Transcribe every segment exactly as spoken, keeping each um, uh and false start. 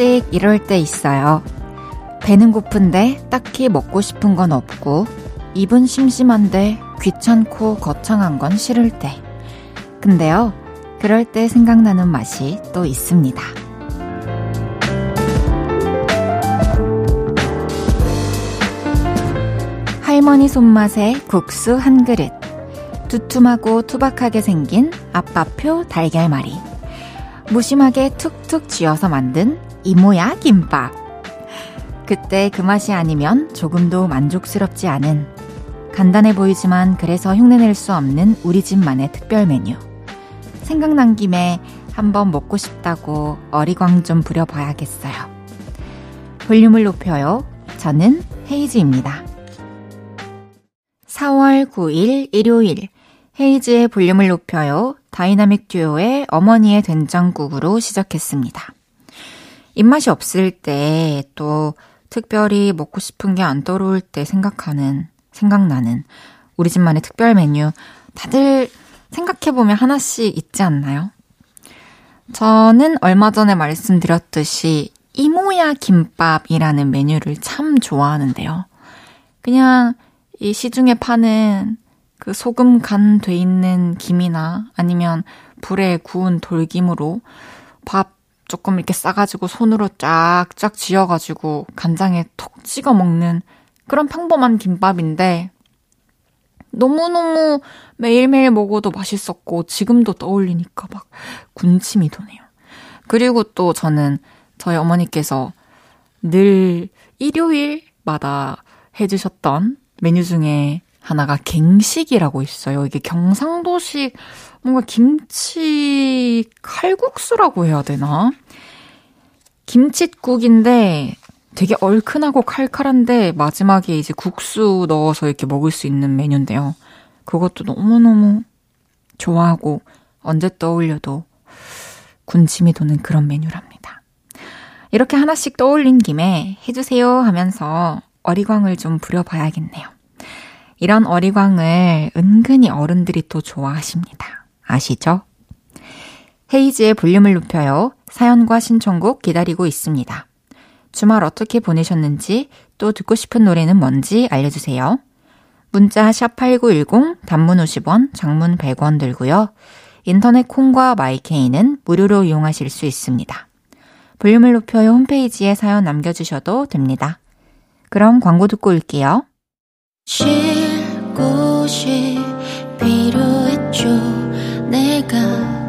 가끔씩 이럴 때 있어요. 배는 고픈데 딱히 먹고 싶은 건 없고, 입은 심심한데 귀찮고 거창한 건 싫을 때. 근데요, 그럴 때 생각나는 맛이 또 있습니다. 할머니 손맛에 국수 한 그릇, 두툼하고 투박하게 생긴 아빠표 달걀말이, 무심하게 툭툭 쥐어서 만든 이모야 김밥. 그때 그 맛이 아니면 조금도 만족스럽지 않은, 간단해 보이지만 그래서 흉내낼 수 없는 우리 집만의 특별 메뉴. 생각난 김에 한번 먹고 싶다고 어리광 좀 부려봐야겠어요. 볼륨을 높여요. 저는 헤이즈입니다. 사월 구일 일요일, 헤이즈의 볼륨을 높여요. 다이나믹 듀오의 어머니의 된장국으로 시작했습니다. 입맛이 없을 때, 또 특별히 먹고 싶은 게 안 떠오를 때 생각하는, 생각나는 우리 집만의 특별 메뉴, 다들 생각해보면 하나씩 있지 않나요? 저는 얼마 전에 말씀드렸듯이 이모야 김밥이라는 메뉴를 참 좋아하는데요. 그냥 이 시중에 파는 그 소금 간 돼 있는 김이나 아니면 불에 구운 돌김으로 밥 조금 이렇게 싸가지고 손으로 쫙쫙 쥐어가지고 간장에 톡 찍어 먹는 그런 평범한 김밥인데, 너무너무 매일매일 먹어도 맛있었고 지금도 떠올리니까 막 군침이 도네요. 그리고 또 저는 저희 어머니께서 늘 일요일마다 해주셨던 메뉴 중에 하나가 갱식이라고 있어요. 이게 경상도식 뭔가 김치 칼국수라고 해야 되나? 김칫국인데 되게 얼큰하고 칼칼한데 마지막에 이제 국수 넣어서 이렇게 먹을 수 있는 메뉴인데요. 그것도 너무너무 좋아하고 언제 떠올려도 군침이 도는 그런 메뉴랍니다. 이렇게 하나씩 떠올린 김에 해주세요 하면서 어리광을 좀 부려봐야겠네요. 이런 어리광을 은근히 어른들이 또 좋아하십니다. 아시죠? 헤이즈의 볼륨을 높여요. 사연과 신청곡 기다리고 있습니다. 주말 어떻게 보내셨는지, 또 듣고 싶은 노래는 뭔지 알려주세요. 문자 샵 팔구일공, 단문 오십 원, 장문 백 원 들고요. 인터넷 콩과 마이케이는 무료로 이용하실 수 있습니다. 볼륨을 높여요 홈페이지에 사연 남겨주셔도 됩니다. 그럼 광고 듣고 올게요. 쉴 곳이 필요했죠. 내가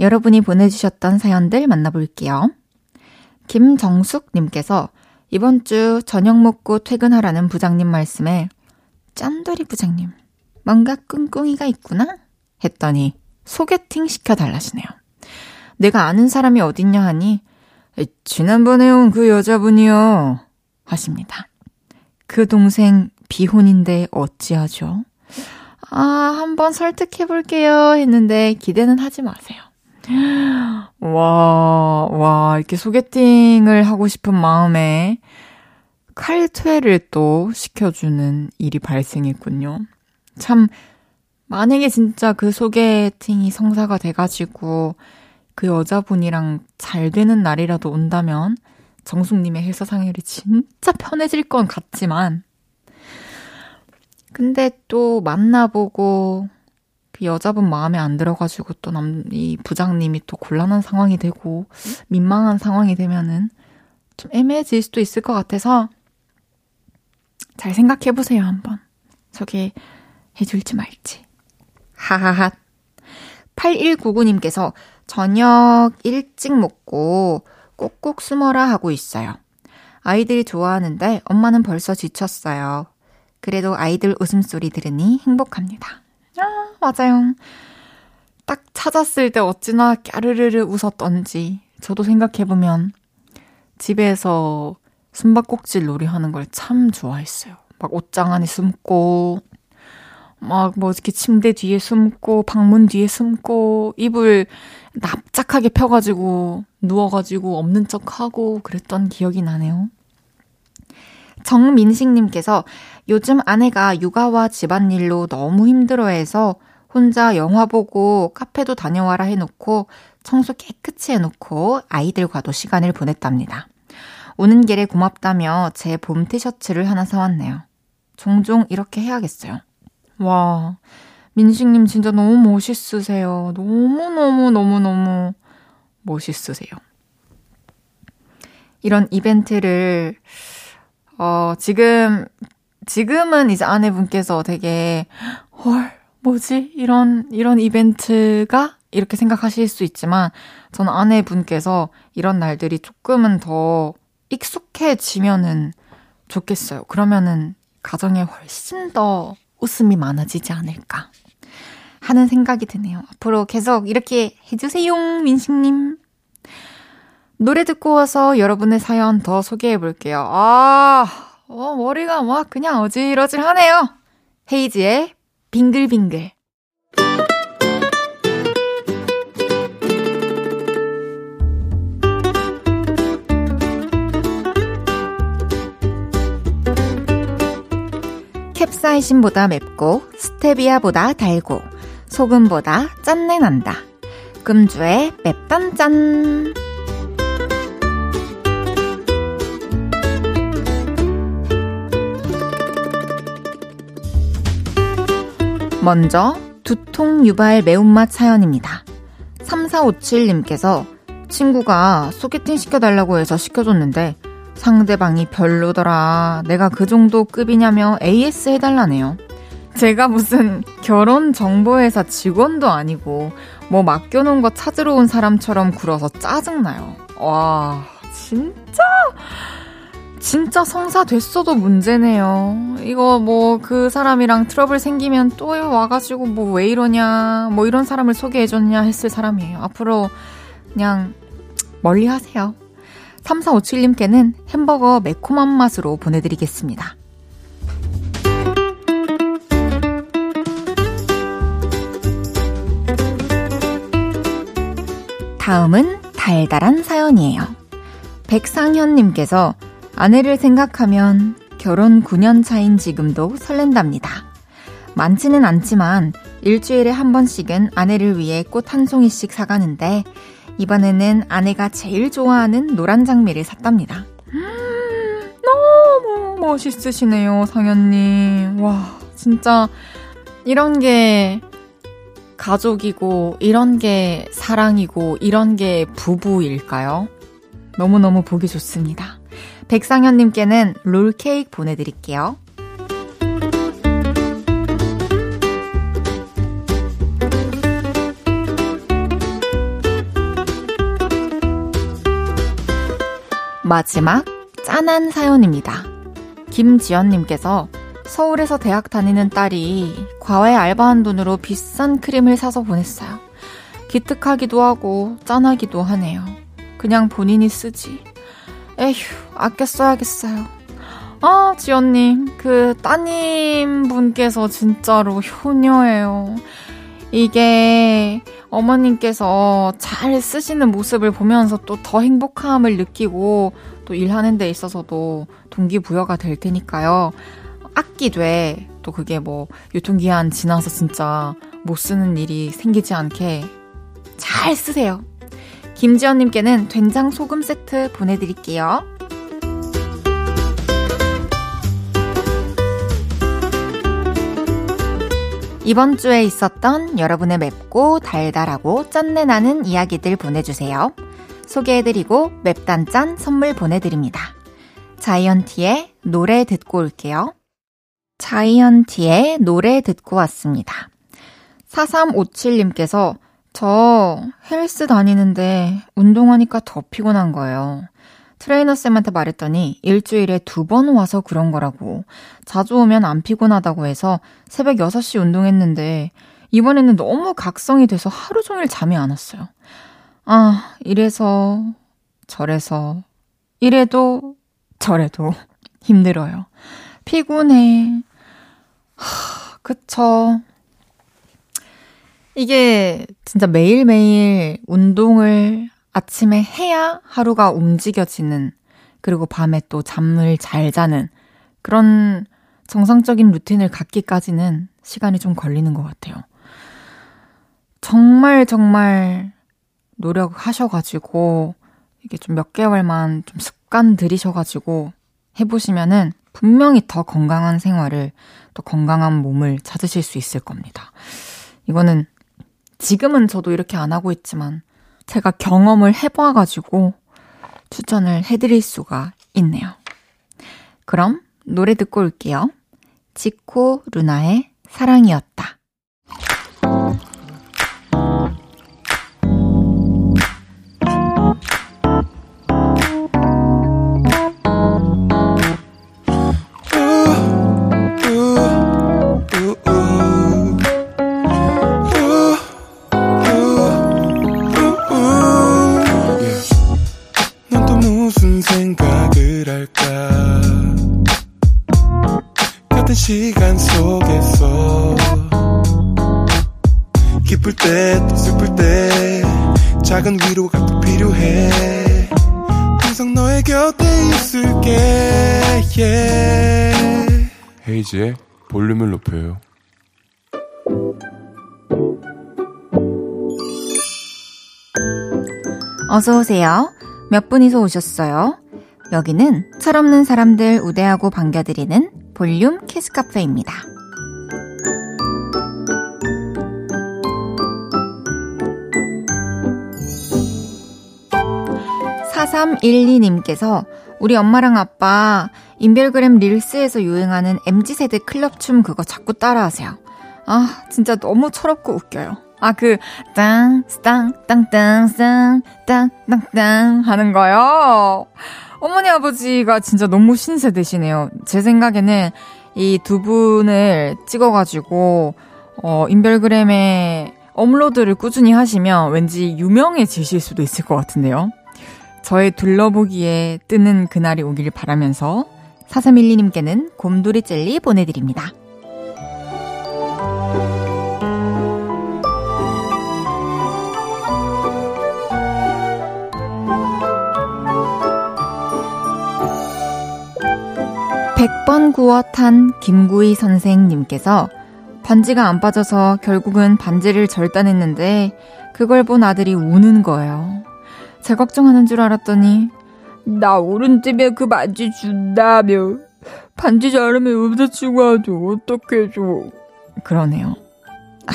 여러분이 보내주셨던 사연들 만나볼게요. 김정숙님께서 이번 주 저녁 먹고 퇴근하라는 부장님 말씀에 짠돌이 부장님, 뭔가 꿍꿍이가 있구나? 했더니 소개팅 시켜달라시네요. 내가 아는 사람이 어딨냐 하니 지난번에 온 그 여자분이요 하십니다. 그 동생 비혼인데 어찌하죠? 아, 한번 설득해볼게요 했는데 기대는 하지 마세요. 와, 와, 이렇게 소개팅을 하고 싶은 마음에 칼퇴를 또 시켜주는 일이 발생했군요. 참, 만약에 진짜 그 소개팅이 성사가 돼가지고 그 여자분이랑 잘 되는 날이라도 온다면 정숙님의 회사 생활이 진짜 편해질 건 같지만, 근데 또 만나보고 그 여자분 마음에 안 들어가지고 또 남, 이 부장님이 또 곤란한 상황이 되고 민망한 상황이 되면은 좀 애매해질 수도 있을 것 같아서 잘 생각해보세요, 한번. 소개해줄지 말지. 하하하. 팔일구구님께서 저녁 일찍 먹고 꼭꼭 숨어라 하고 있어요. 아이들이 좋아하는데 엄마는 벌써 지쳤어요. 그래도 아이들 웃음소리 들으니 행복합니다. 아, 맞아요. 딱 찾았을 때 어찌나 까르르르 웃었던지, 저도 생각해보면 집에서 숨바꼭질 놀이 하는 걸 참 좋아했어요. 막 옷장 안에 숨고, 막 뭐 이렇게 침대 뒤에 숨고, 방문 뒤에 숨고, 이불 납작하게 펴가지고, 누워가지고 없는 척하고 그랬던 기억이 나네요. 정민식님께서 요즘 아내가 육아와 집안일로 너무 힘들어해서 혼자 영화 보고 카페도 다녀와라 해놓고 청소 깨끗이 해놓고 아이들과도 시간을 보냈답니다. 오는 길에 고맙다며 제 봄 티셔츠를 하나 사왔네요. 종종 이렇게 해야겠어요. 와, 민식님 진짜 너무 멋있으세요. 너무너무너무너무 멋있으세요. 이런 이벤트를 어, 지금, 지금은 이제 아내분께서 되게, 헐, 뭐지? 이런, 이런 이벤트가? 이렇게 생각하실 수 있지만, 저는 아내분께서 이런 날들이 조금은 더 익숙해지면은 좋겠어요. 그러면은 가정에 훨씬 더 웃음이 많아지지 않을까 하는 생각이 드네요. 앞으로 계속 이렇게 해주세요, 민식님. 노래 듣고 와서 여러분의 사연 더 소개해볼게요. 아, 어, 머리가 막 그냥 어질어질하네요. 헤이지의 빙글빙글. 캡사이신보다 맵고 스테비아보다 달고 소금보다 짠내 난다. 금주의 맵단짠. 먼저 두통 유발 매운맛 사연입니다. 삼사오칠님께서 친구가 소개팅 시켜달라고 해서 시켜줬는데 상대방이 별로더라, 내가 그 정도 급이냐며 에이에스 해달라네요. 제가 무슨 결혼정보회사 직원도 아니고 뭐 맡겨놓은 거 찾으러 온 사람처럼 굴어서 짜증나요. 와, 진짜 진짜 성사됐어도 문제네요. 이거 뭐 그 사람이랑 트러블 생기면 또 와가지고 뭐 왜 이러냐, 뭐 이런 사람을 소개해줬냐 했을 사람이에요. 앞으로 그냥 멀리 하세요. 삼사오칠님께는 햄버거 매콤한 맛으로 보내드리겠습니다. 다음은 달달한 사연이에요. 백상현님께서 아내를 생각하면 결혼 구 년 차인 지금도 설렌답니다. 많지는 않지만 일주일에 한 번씩은 아내를 위해 꽃 한 송이씩 사가는데 이번에는 아내가 제일 좋아하는 노란 장미를 샀답니다. 음, 너무 멋있으시네요, 상현님. 와, 진짜 이런 게 가족이고 이런 게 사랑이고 이런 게 부부일까요? 너무너무 보기 좋습니다. 백상현님께는 롤케이크 보내드릴게요. 마지막 짠한 사연입니다. 김지연님께서 서울에서 대학 다니는 딸이 과외 알바한 돈으로 비싼 크림을 사서 보냈어요. 기특하기도 하고 짠하기도 하네요. 그냥 본인이 쓰지. 에휴, 아껴 써야겠어요. 아, 지연님, 그 따님 분께서 진짜로 효녀예요. 이게 어머님께서 잘 쓰시는 모습을 보면서 또 더 행복함을 느끼고 또 일하는 데 있어서도 동기부여가 될 테니까요. 아끼되 또 그게 뭐 유통기한 지나서 진짜 못 쓰는 일이 생기지 않게 잘 쓰세요. 김지연님께는 된장 소금 세트 보내드릴게요. 이번 주에 있었던 여러분의 맵고 달달하고 짠내 나는 이야기들 보내주세요. 소개해드리고 맵단짠 선물 보내드립니다. 자이언티의 노래 듣고 올게요. 자이언티의 노래 듣고 왔습니다. 사삼오칠님께서 저 헬스 다니는데 운동하니까 더 피곤한 거예요. 트레이너쌤한테 말했더니 일주일에 두 번 와서 그런 거라고, 자주 오면 안 피곤하다고 해서 새벽 여섯 시 운동했는데 이번에는 너무 각성이 돼서 하루 종일 잠이 안 왔어요. 아, 이래서 저래서 이래도 저래도 힘들어요. 피곤해. 하, 그쵸. 이게 진짜 매일매일 운동을 아침에 해야 하루가 움직여지는, 그리고 밤에 또 잠을 잘 자는 그런 정상적인 루틴을 갖기까지는 시간이 좀 걸리는 것 같아요. 정말 정말 노력하셔가지고 이게 좀 몇 개월만 좀 습관 들이셔가지고 해보시면은 분명히 더 건강한 생활을, 또 건강한 몸을 찾으실 수 있을 겁니다. 이거는 지금은 저도 이렇게 안 하고 있지만 제가 경험을 해봐가지고 추천을 해드릴 수가 있네요. 그럼 노래 듣고 올게요. 지코 루나의 사랑이었다. 헤이지의 볼륨을 높여요. 어서오세요. 몇 분이서 오셨어요? 여기는 철없는 사람들 우대하고 반겨드리는 볼륨 키스카페입니다. 사삼일이 님께서 우리 엄마랑 아빠 인별그램 릴스에서 유행하는 엠지세대 클럽춤 그거 자꾸 따라하세요. 아 진짜 너무 철없고 웃겨요. 아 그 땅땅땅땅땅땅땅땅땅 하는 거요. 어머니 아버지가 진짜 너무 신세대시네요. 제 생각에는 이 두 분을 찍어가지고 어, 인별그램에 업로드를 꾸준히 하시면 왠지 유명해지실 수도 있을 것 같은데요. 저의 둘러보기에 뜨는 그날이 오길 바라면서 사삼일이 님께는 곰돌이 젤리 보내드립니다. 백 번 구워 탄 김구희 선생님께서 반지가 안 빠져서 결국은 반지를 절단했는데 그걸 본 아들이 우는 거예요. 제 걱정하는 줄 알았더니 나 오른집에 그 반지 준다며 반지 자르면 여자친구한테 어떻게 줘. 그러네요. 아,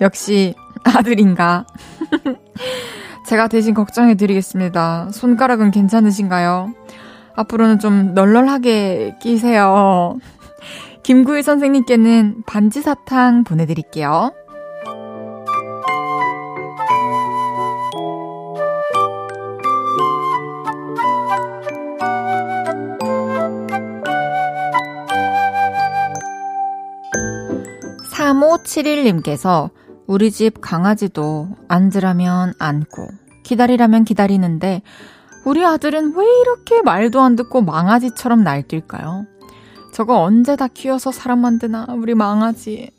역시 아들인가. 제가 대신 걱정해드리겠습니다. 손가락은 괜찮으신가요? 앞으로는 좀 널널하게 끼세요. 김구일 선생님께는 반지 사탕 보내드릴게요. 삼오칠일 님께서 우리 집 강아지도 앉으라면 앉고 기다리라면 기다리는데 우리 아들은 왜 이렇게 말도 안 듣고 망아지처럼 날뛸까요? 저거 언제 다 키워서 사람 만드나 우리 망아지.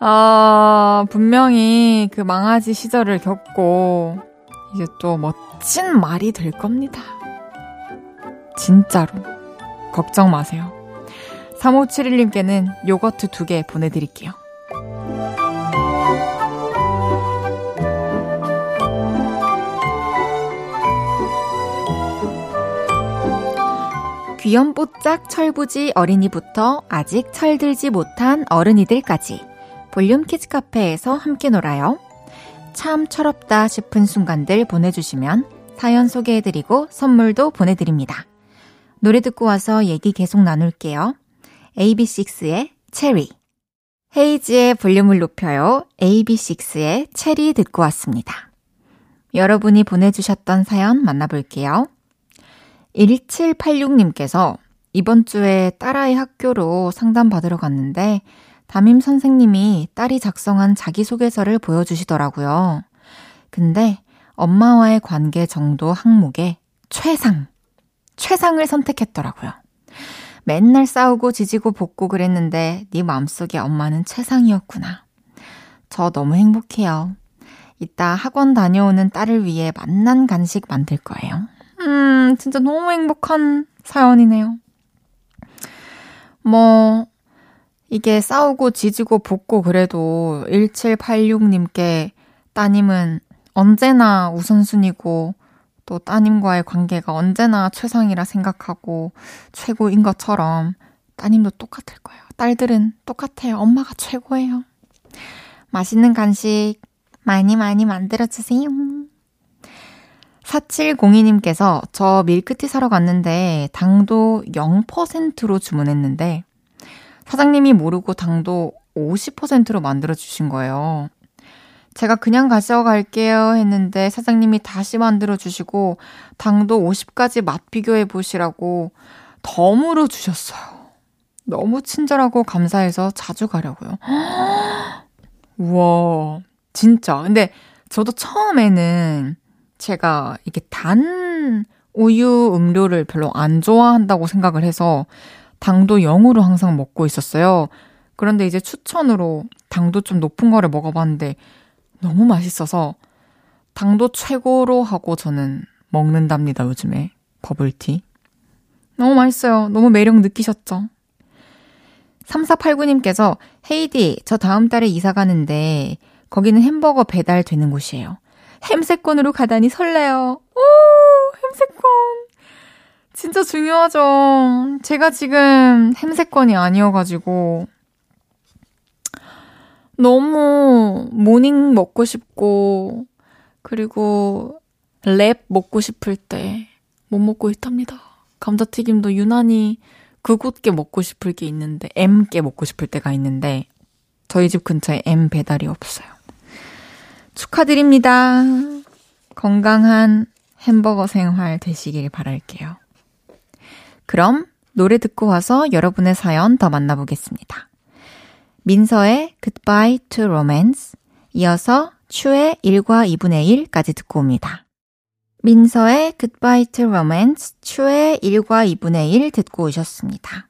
아, 분명히 그 망아지 시절을 겪고 이제 또 멋진 말이 될 겁니다. 진짜로 걱정 마세요. 삼오칠일 님께는 요거트 두 개 보내드릴게요. 귀염뽀짝 철부지 어린이부터 아직 철들지 못한 어른이들까지 볼륨 키즈 카페에서 함께 놀아요. 참 철없다 싶은 순간들 보내주시면 사연 소개해드리고 선물도 보내드립니다. 노래 듣고 와서 얘기 계속 나눌게요. 에이비식스의 체리. 헤이지의 볼륨을 높여요. 에이비식스의 체리 듣고 왔습니다. 여러분이 보내주셨던 사연 만나볼게요. 일칠팔육 님께서 이번 주에 딸아이 학교로 상담받으러 갔는데 담임 선생님이 딸이 작성한 자기소개서를 보여주시더라고요. 근데 엄마와의 관계 정도 항목에 최상. 최상을 선택했더라고요. 맨날 싸우고 지지고 볶고 그랬는데 네 마음속에 엄마는 최상이었구나. 저 너무 행복해요. 이따 학원 다녀오는 딸을 위해 맛난 간식 만들 거예요. 음, 진짜 너무 행복한 사연이네요. 뭐 이게 싸우고 지지고 볶고 그래도 일칠팔육 님께 따님은 언제나 우선순위고 또 따님과의 관계가 언제나 최상이라 생각하고 최고인 것처럼 따님도 똑같을 거예요. 딸들은 똑같아요. 엄마가 최고예요. 맛있는 간식 많이 많이 만들어주세요. 사칠공이 님께서 저 밀크티 사러 갔는데 당도 영 퍼센트로 주문했는데 사장님이 모르고 당도 오십 퍼센트로 만들어주신 거예요. 제가 그냥 가져갈게요 했는데 사장님이 다시 만들어주시고 당도 오십까지 맛 비교해보시라고 덤으로 주셨어요. 너무 친절하고 감사해서 자주 가려고요. 우와, 진짜. 근데 저도 처음에는 제가 이게 단 우유 음료를 별로 안 좋아한다고 생각을 해서 당도 영으로 항상 먹고 있었어요. 그런데 이제 추천으로 당도 좀 높은 거를 먹어봤는데 너무 맛있어서 당도 최고로 하고 저는 먹는답니다. 요즘에 버블티. 너무 맛있어요. 너무 매력 느끼셨죠? 삼사팔구 님께서 헤이디, 저 다음 달에 이사 가는데 거기는 햄버거 배달되는 곳이에요. 햄세권으로 가다니 설레요. 오, 햄세권. 진짜 중요하죠. 제가 지금 햄세권이 아니어가지고 너무 모닝 먹고 싶고 그리고 랩 먹고 싶을 때 못 먹고 있답니다. 감자튀김도 유난히 그곳게 먹고 싶을 게 있는데 M게 먹고 싶을 때가 있는데 저희 집 근처에 M 배달이 없어요. 축하드립니다. 건강한 햄버거 생활 되시길 바랄게요. 그럼 노래 듣고 와서 여러분의 사연 더 만나보겠습니다. 민서의 Goodbye to Romance, 이어서 추의 일과 이분의 일까지 듣고 옵니다. 민서의 Goodbye to Romance, 추의 일과 이분의 일 듣고 오셨습니다.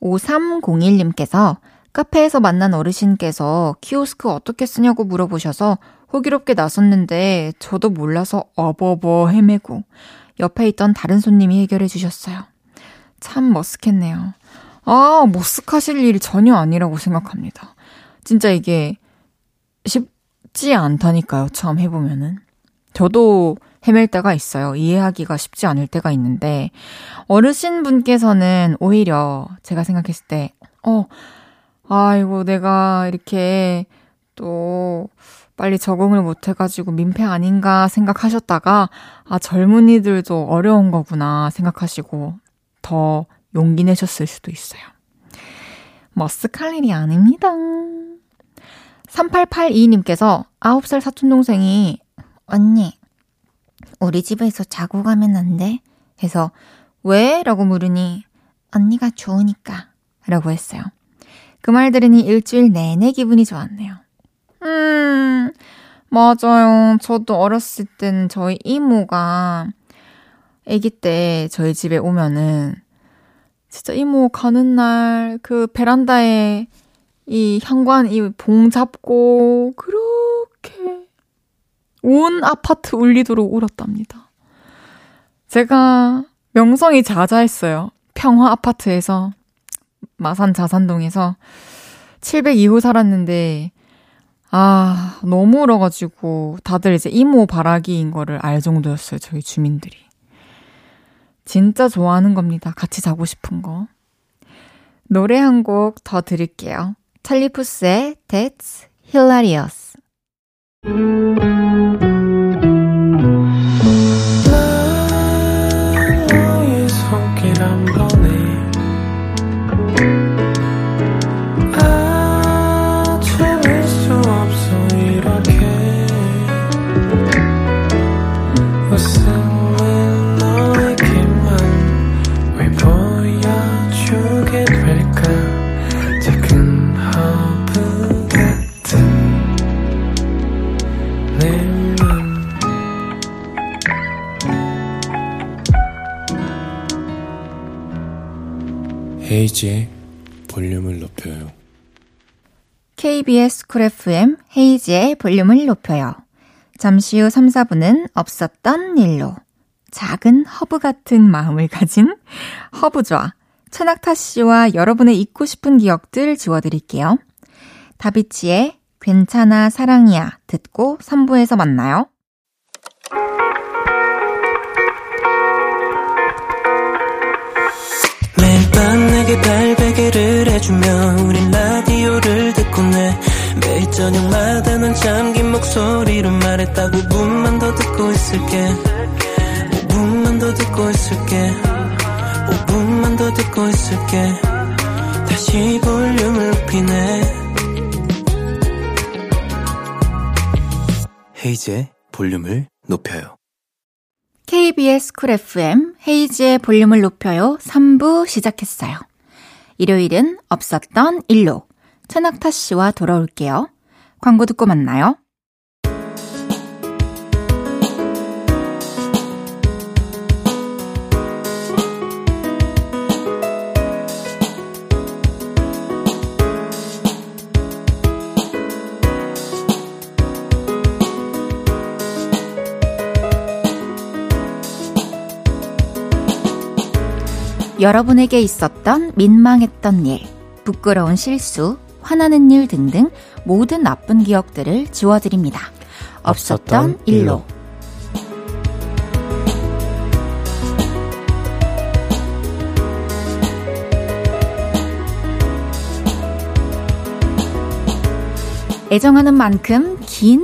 오삼공일 님께서 카페에서 만난 어르신께서 키오스크 어떻게 쓰냐고 물어보셔서 호기롭게 나섰는데 저도 몰라서 어버버 헤매고 옆에 있던 다른 손님이 해결해 주셨어요. 참 머쓱했네요. 아, 머쓱하실 일이 전혀 아니라고 생각합니다. 진짜 이게 쉽지 않다니까요. 처음 해보면은. 저도 헤맬 때가 있어요. 이해하기가 쉽지 않을 때가 있는데 어르신분께서는 오히려 제가 생각했을 때 어, 아이고 내가 이렇게 또 빨리 적응을 못해가지고 민폐 아닌가 생각하셨다가 아 젊은이들도 어려운 거구나 생각하시고 더 용기 내셨을 수도 있어요. 머쓱할 일이 아닙니다. 삼팔팔이 님께서 아홉 살 사촌동생이 언니 우리 집에서 자고 가면 안 돼? 해서 왜? 라고 물으니 언니가 좋으니까 라고 했어요. 그 말 들으니 일주일 내내 기분이 좋았네요. 음, 맞아요. 저도 어렸을 때는 저희 이모가 아기 때 저희 집에 오면은 진짜 이모 가는 날 그 베란다에 이 현관 이 봉 잡고 그렇게 온 아파트 울리도록 울었답니다. 제가 명성이 자자했어요. 평화 아파트에서. 마산 자산동에서 칠공이 호 살았는데 아 너무 울어가지고 다들 이제 이모 바라기인 거를 알 정도였어요. 저희 주민들이. 진짜 좋아하는 겁니다. 같이 자고 싶은 거. 노래 한 곡 더 드릴게요. 찰리푸스의 That's Hilarious. 헤이지의 볼륨을 높여요. 케이비에스 스쿨 에프엠 헤이지의 볼륨을 높여요. 잠시 후 삼, 사 부는 없었던 일로, 작은 허브 같은 마음을 가진 허브좌 최낙타 씨와 여러분의 잊고 싶은 기억들 지워드릴게요. 다비치의 괜찮아 사랑이야 듣고 삼 부에서 만나요. 매일 밤 내게 발베개를 해주며 우린 라디오를 듣곤 해. 매일 저녁마다 난 잠긴 목소리로 말했다. 오 분만 더 듣고 있을게. 오 분만 더 듣고 있을게. 오 분만 더 듣고 있을게. 다시 볼륨을 높이네. 헤이지의 볼륨을 높여요. 케이비에스 쿨 에프엠 헤이지의 볼륨을 높여요. 삼 부 시작했어요. 일요일은 없었던 일로 최낙타 씨와 돌아올게요. 광고 듣고 만나요. 여러분에게 있었던 민망했던 일, 부끄러운 실수, 화나는 일 등등 모든 나쁜 기억들을 지워드립니다. 없었던 일로. 애정하는 만큼 긴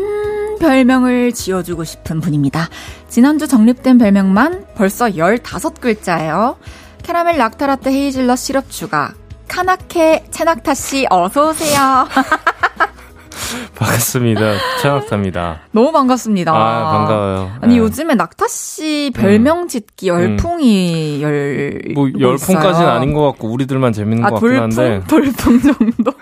별명을 지어주고 싶은 분입니다. 지난주 정립된 별명만 벌써 열다섯 글자예요. 캐러멜 락타라떼 헤이즐넛 시럽 추가 카나케 최낙타씨 어서오세요. 반갑습니다. 최낙타입니다. 너무 반갑습니다. 아, 반가워요. 아니, 네. 요즘에 낙타씨 별명 짓기 열풍이 음. 열. 뭐, 열풍까지는 아닌 것 같고, 우리들만 재밌는 아, 것 돌풍, 같긴 한데. 돌풍 정도?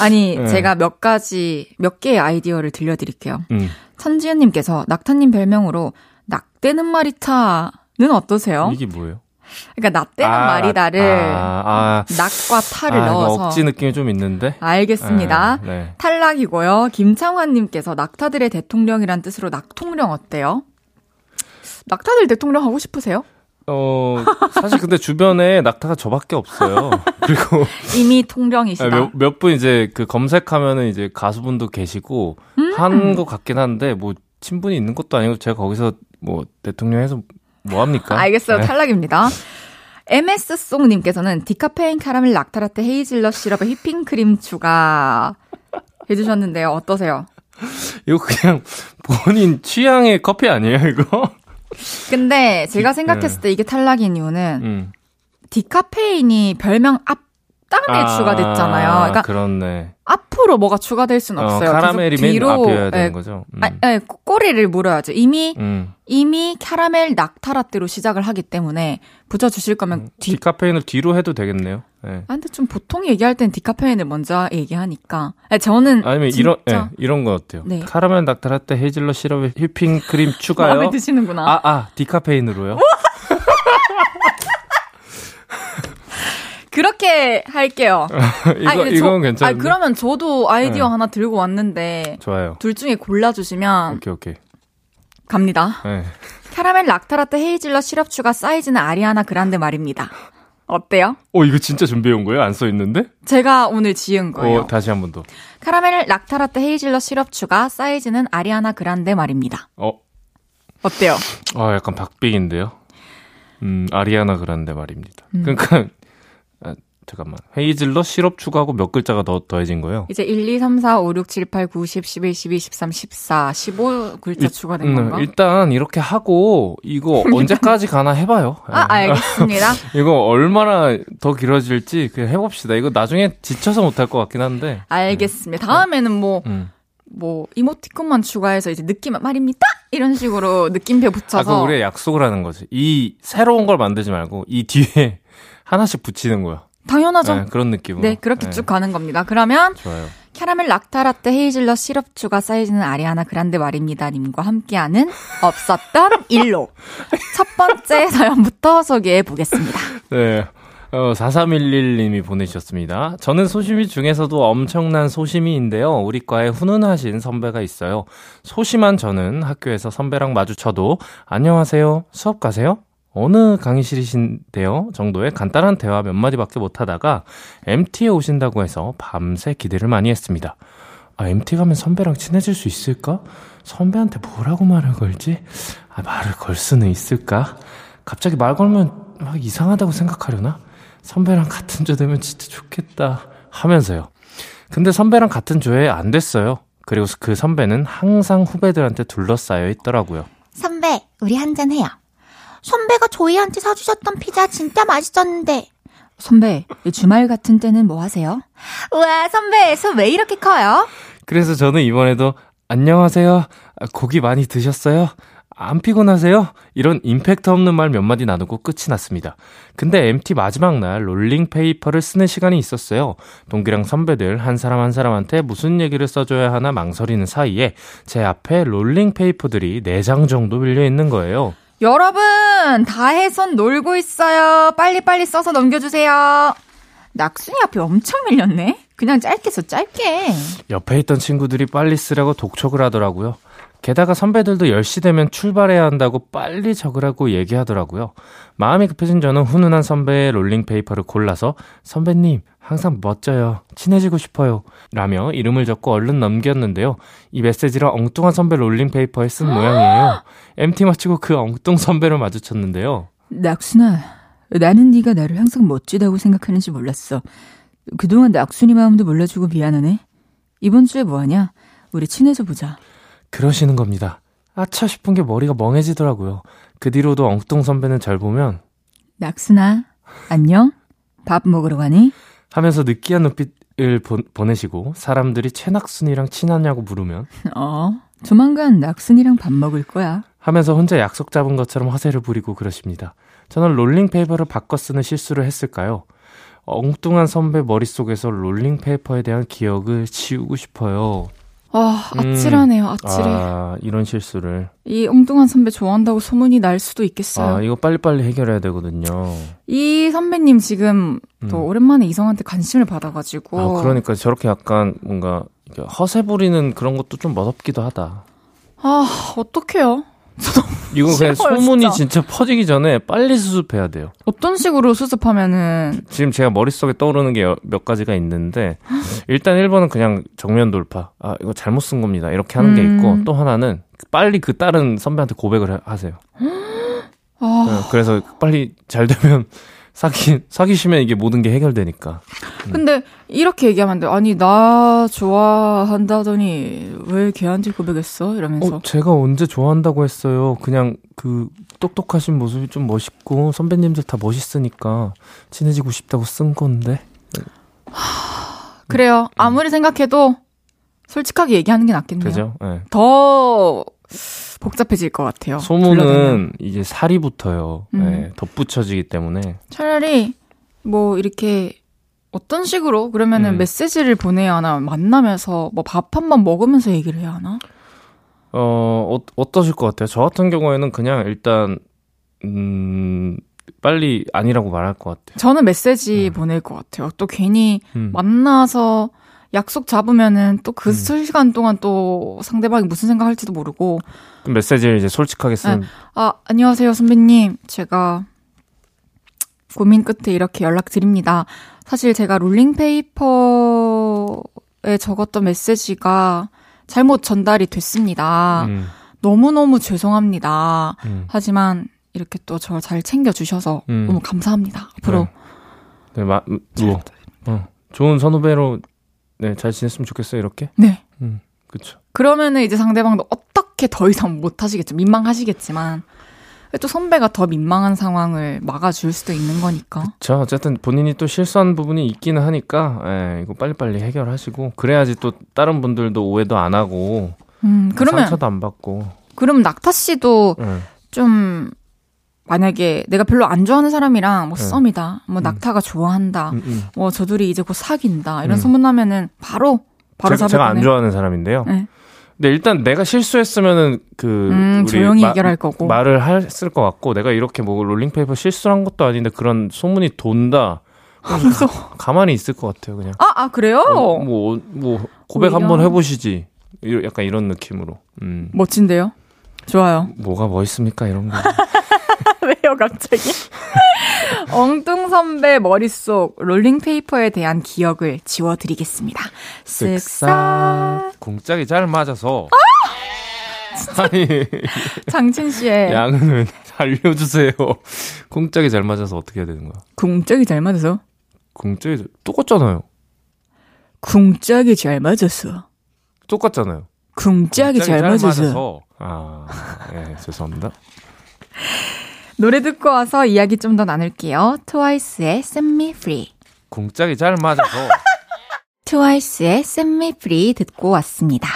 아니, 네. 제가 몇 가지, 몇 개의 아이디어를 들려드릴게요. 음. 천지은님께서 낙타님 별명으로 낙대는 말이 타는 어떠세요? 이게 뭐예요? 그러니까, 나 때는 아, 말이다를, 아, 아, 낙과 타를 아, 넣어서. 억지 느낌이 좀 있는데? 알겠습니다. 아, 네. 탈락이고요. 김창환님께서 낙타들의 대통령이란 뜻으로 낙통령 어때요? 낙타들 대통령 하고 싶으세요? 어, 사실 근데 주변에 낙타가 저밖에 없어요. 그리고. 이미 통령이시다. 몇, 몇 분 이제 그 검색하면은 이제 가수분도 계시고, 음. 한 것 같긴 한데, 뭐, 친분이 있는 것도 아니고, 제가 거기서 뭐, 대통령 해서 뭐합니까? 알겠어요. 네. 탈락입니다. 엠에스송님께서는 디카페인 카라멜 락타라떼 헤이즐넛 시럽에 휘핑크림 추가 해주셨는데요. 어떠세요? 이거 그냥 본인 취향의 커피 아니에요, 이거? 근데 제가 생각했을 때 이게 탈락인 이유는 음. 디카페인이 별명 앞단에 아, 추가됐잖아요. 그러니까 그렇네. 앞으로 뭐가 추가될 순 없어요. 어, 카라멜이 맨 앞이어야 되는 거죠. 음. 아, 아, 꼬리를 물어야죠. 이미 음. 이미 캐러멜 낙타라떼로 시작을 하기 때문에 붙여주실 거면 음, 뒤... 디카페인을 뒤로 해도 되겠네요. 네. 아, 근데 좀 보통 얘기할 땐 디카페인을 먼저 얘기하니까. 아니, 저는 아니면 진짜... 이런 네, 이런 거 같아요. 네. 카라멜 낙타라떼 헤이즐넛 시럽에 휘핑 크림 추가요. 마음에 드시는구나. 아아 아, 디카페인으로요. 그렇게 할게요. 이거, 아니, 이건 괜찮은데. 아니, 그러면 저도 아이디어 네. 하나 들고 왔는데 좋아요. 둘 중에 골라주시면 오케이 오케이 갑니다. 네. 캐러멜 락타라떼 헤이즐넛 시럽 추가 사이즈는 아리아나 그란데 말입니다. 어때요? 어 이거 진짜 준비해온 거예요? 안 써있는데? 제가 오늘 지은 거예요. 어, 다시 한 번 더. 캐러멜 락타라떼 헤이즐넛 시럽 추가 사이즈는 아리아나 그란데 말입니다. 어 어때요? 아 어, 약간 박빙인데요. 음 아리아나 그란데 말입니다. 음. 그러니까. 잠깐만. 헤이즐넛 시럽 추가하고 몇 글자가 더 더해진 거예요? 이제 일, 이, 삼, 사, 오, 육, 칠, 팔, 구, 십, 십일, 십이, 십삼, 십사, 십오 글자 일, 추가된 음, 건가? 일단 이렇게 하고 이거 언제까지 가나 해봐요. 아 알겠습니다. 이거 얼마나 더 길어질지 그냥 해봅시다. 이거 나중에 지쳐서 못할 것 같긴 한데. 알겠습니다. 네. 다음에는 뭐. 음. 뭐 이모티콘만 추가해서 이제 느낌 말입니다 이런 식으로 느낌표 붙여서. 아, 그럼 우리가 약속을 하는 거지. 이 새로운 걸 만들지 말고 이 뒤에 하나씩 붙이는 거야. 당연하죠. 네, 그런 느낌으로. 네, 그렇게 네. 쭉 가는 겁니다. 그러면 좋아요. 캐러멜 락타라떼 헤이즐넛 시럽 추가 사이즈는 아리아나 그란데 말입니다 님과 함께하는 없었던 일로 첫 번째 사연부터 소개해 보겠습니다. 네. 어, 사삼일일 님이 보내주셨습니다. 저는 소심이 중에서도 엄청난 소심이인데요. 우리 과에 훈훈하신 선배가 있어요. 소심한 저는 학교에서 선배랑 마주쳐도 안녕하세요, 수업 가세요? 어느 강의실이신데요? 정도의 간단한 대화 몇 마디밖에 못하다가 엠티에 오신다고 해서 밤새 기대를 많이 했습니다. 아, 엠티 가면 선배랑 친해질 수 있을까? 선배한테 뭐라고 말을 걸지? 아, 말을 걸 수는 있을까? 갑자기 말 걸면 막 이상하다고 생각하려나? 선배랑 같은 조 되면 진짜 좋겠다 하면서요. 근데 선배랑 같은 조에 안 됐어요. 그리고 그 선배는 항상 후배들한테 둘러싸여 있더라고요. 선배, 우리 한잔 해요. 선배가 저희한테 사주셨던 피자 진짜 맛있었는데. 선배, 주말 같은 때는 뭐 하세요? 우와, 선배, 손 왜 이렇게 커요? 그래서 저는 이번에도 안녕하세요, 고기 많이 드셨어요? 안 피곤하세요? 이런 임팩트 없는 말 몇 마디 나누고 끝이 났습니다. 근데 엠티 마지막 날 롤링페이퍼를 쓰는 시간이 있었어요. 동기랑 선배들 한 사람 한 사람한테 무슨 얘기를 써줘야 하나 망설이는 사이에 제 앞에 롤링페이퍼들이 네 장 정도 밀려있는 거예요. 여러분, 다해선 놀고 있어요. 빨리빨리 써서 넘겨주세요. 낙순이 앞에 엄청 밀렸네. 그냥 짧게 써, 짧게. 옆에 있던 친구들이 빨리 쓰라고 독촉을 하더라고요. 게다가 선배들도 열 시 되면 출발해야 한다고 빨리 적으라고 얘기하더라고요. 마음이 급해진 저는 훈훈한 선배의 롤링페이퍼를 골라서 선배님, 항상 멋져요. 친해지고 싶어요. 라며 이름을 적고 얼른 넘겼는데요. 이 메시지를 엉뚱한 선배 롤링페이퍼에 쓴 모양이에요. 엠티 마치고 그 엉뚱 선배를 마주쳤는데요. 낙순아, 나는 네가 나를 항상 멋지다고 생각하는지 몰랐어. 그동안 낙순이 마음도 몰라주고 미안하네. 이번 주에 뭐하냐? 우리 친해져 보자. 그러시는 겁니다. 아차 싶은 게 머리가 멍해지더라고요. 그 뒤로도 엉뚱 선배는 절 보면 낙순아, 안녕? 밥 먹으러 가니? 하면서 느끼한 눈빛을 보, 보내시고 사람들이 최낙순이랑 친하냐고 물으면 어, 조만간 낙순이랑 밥 먹을 거야 하면서 혼자 약속 잡은 것처럼 화세를 부리고 그러십니다. 저는 롤링페이퍼를 바꿔 쓰는 실수를 했을까요? 엉뚱한 선배 머릿속에서 롤링페이퍼에 대한 기억을 지우고 싶어요. 아, 아찔하네요. 아찔해. 아, 이런 실수를. 이 엉뚱한 선배 좋아한다고 소문이 날 수도 있겠어요. 아, 이거 빨리빨리 해결해야 되거든요. 이 선배님 지금 음. 또 오랜만에 이성한테 관심을 받아가지고. 아, 그러니까 저렇게 약간 뭔가 허세 부리는 그런 것도 좀 멋없기도 하다. 아, 어떡해요. 이거 그냥 싫어요, 소문이 진짜. 진짜 퍼지기 전에 빨리 수습해야 돼요. 어떤 식으로 수습하면은? 지금 제가 머릿속에 떠오르는 게 몇 가지가 있는데 일단 일 번은 그냥 정면 돌파. 아, 이거 잘못 쓴 겁니다. 이렇게 하는 음. 게 있고, 또 하나는 빨리 그 다른 선배한테 고백을 하세요. 아... 그래서 빨리 잘 되면 사귀, 사귀시면 이게 모든 게 해결되니까. 음. 근데 이렇게 얘기하면 안 돼요. 아니, 나 좋아한다더니 왜 걔한테 고백했어? 이러면서. 어, 제가 언제 좋아한다고 했어요. 그냥 그 똑똑하신 모습이 좀 멋있고 선배님들 다 멋있으니까 친해지고 싶다고 쓴 건데. 하, 그래요. 아무리 생각해도 솔직하게 얘기하는 게 낫겠네요. 그죠? 네. 더... 복잡해질 것 같아요. 소문은 둘러대면. 이제 살이 붙어요. 음. 네, 덧붙여지기 때문에 차라리 뭐 이렇게 어떤 식으로 그러면은 음. 메시지를 보내야 하나, 만나면서 뭐 밥 한번 먹으면서 얘기를 해야 하나? 어, 어 어떠실 것 같아요? 저 같은 경우에는 그냥 일단 음, 빨리 아니라고 말할 것 같아요. 저는 메시지 음. 보낼 것 같아요. 또 괜히 음. 만나서 약속 잡으면은 또 그 음. 시간 동안 또 상대방이 무슨 생각할지도 모르고. 그럼 메시지를 이제 솔직하게 쓰는. 네. 아, 안녕하세요 선배님, 제가 고민 끝에 이렇게 연락드립니다. 사실 제가 롤링페이퍼에 적었던 메시지가 잘못 전달이 됐습니다. 음. 너무너무 죄송합니다. 음. 하지만 이렇게 또 저를 잘 챙겨주셔서 음. 너무 감사합니다. 앞으로 네. 네, 마, 뭐, 어, 좋은 선후배로 네, 잘 지냈으면 좋겠어요, 이렇게? 네. 음, 그쵸. 그러면은 이제 상대방도 어떻게 더 이상 못 하시겠죠. 민망하시겠지만. 또 선배가 더 민망한 상황을 막아줄 수도 있는 거니까. 그쵸. 어쨌든 본인이 또 실수한 부분이 있기는 하니까, 예, 이거 빨리빨리 해결하시고. 그래야지 또 다른 분들도 오해도 안 하고. 음, 그러면. 상처도 안 받고. 그럼 낙타 씨도 음. 좀, 만약에 내가 별로 안 좋아하는 사람이랑 뭐 네. 썸이다, 뭐 음. 낙타가 좋아한다, 음, 음. 뭐 저들이 이제 곧 사귄다 이런 음. 소문나면은 바로 바로 잡아내요. 제가 안 좋아하는 사람인데요. 네. 근데 일단 내가 실수했으면은 그 음, 우리 조용히 마, 해결할 거고 말을 했을 것 같고, 내가 이렇게 뭐 롤링페이퍼 실수한 것도 아닌데 그런 소문이 돈다. 가, 가만히 있을 것 같아요, 그냥. 아, 아 그래요? 어, 뭐, 뭐 고백 오히려... 한번 해보시지. 약간 이런 느낌으로. 음. 멋진데요? 좋아요. 뭐가 멋있습니까, 이런 거. 왜요, 갑자기? 엉뚱 선배 머릿속 롤링페이퍼에 대한 기억을 지워드리겠습니다. 쓱싹. 공짝이 잘 맞아서. 아! 아니. 장진 씨의. 양은 알려주세요. 공짝이 잘 맞아서 어떻게 해야 되는 거야? 공짝이 잘 맞아서? 공짝이, 똑같잖아요. 공짝이 잘 맞았어. 똑같잖아요. 궁짝이 잘, 잘 맞아서. 맞아서. 아, 예, 죄송합니다. 노래 듣고 와서 이야기 좀 더 나눌게요. 트와이스의 Set Me Free. 궁짝이 잘 맞아서. 트와이스의 Set Me Free 듣고 왔습니다.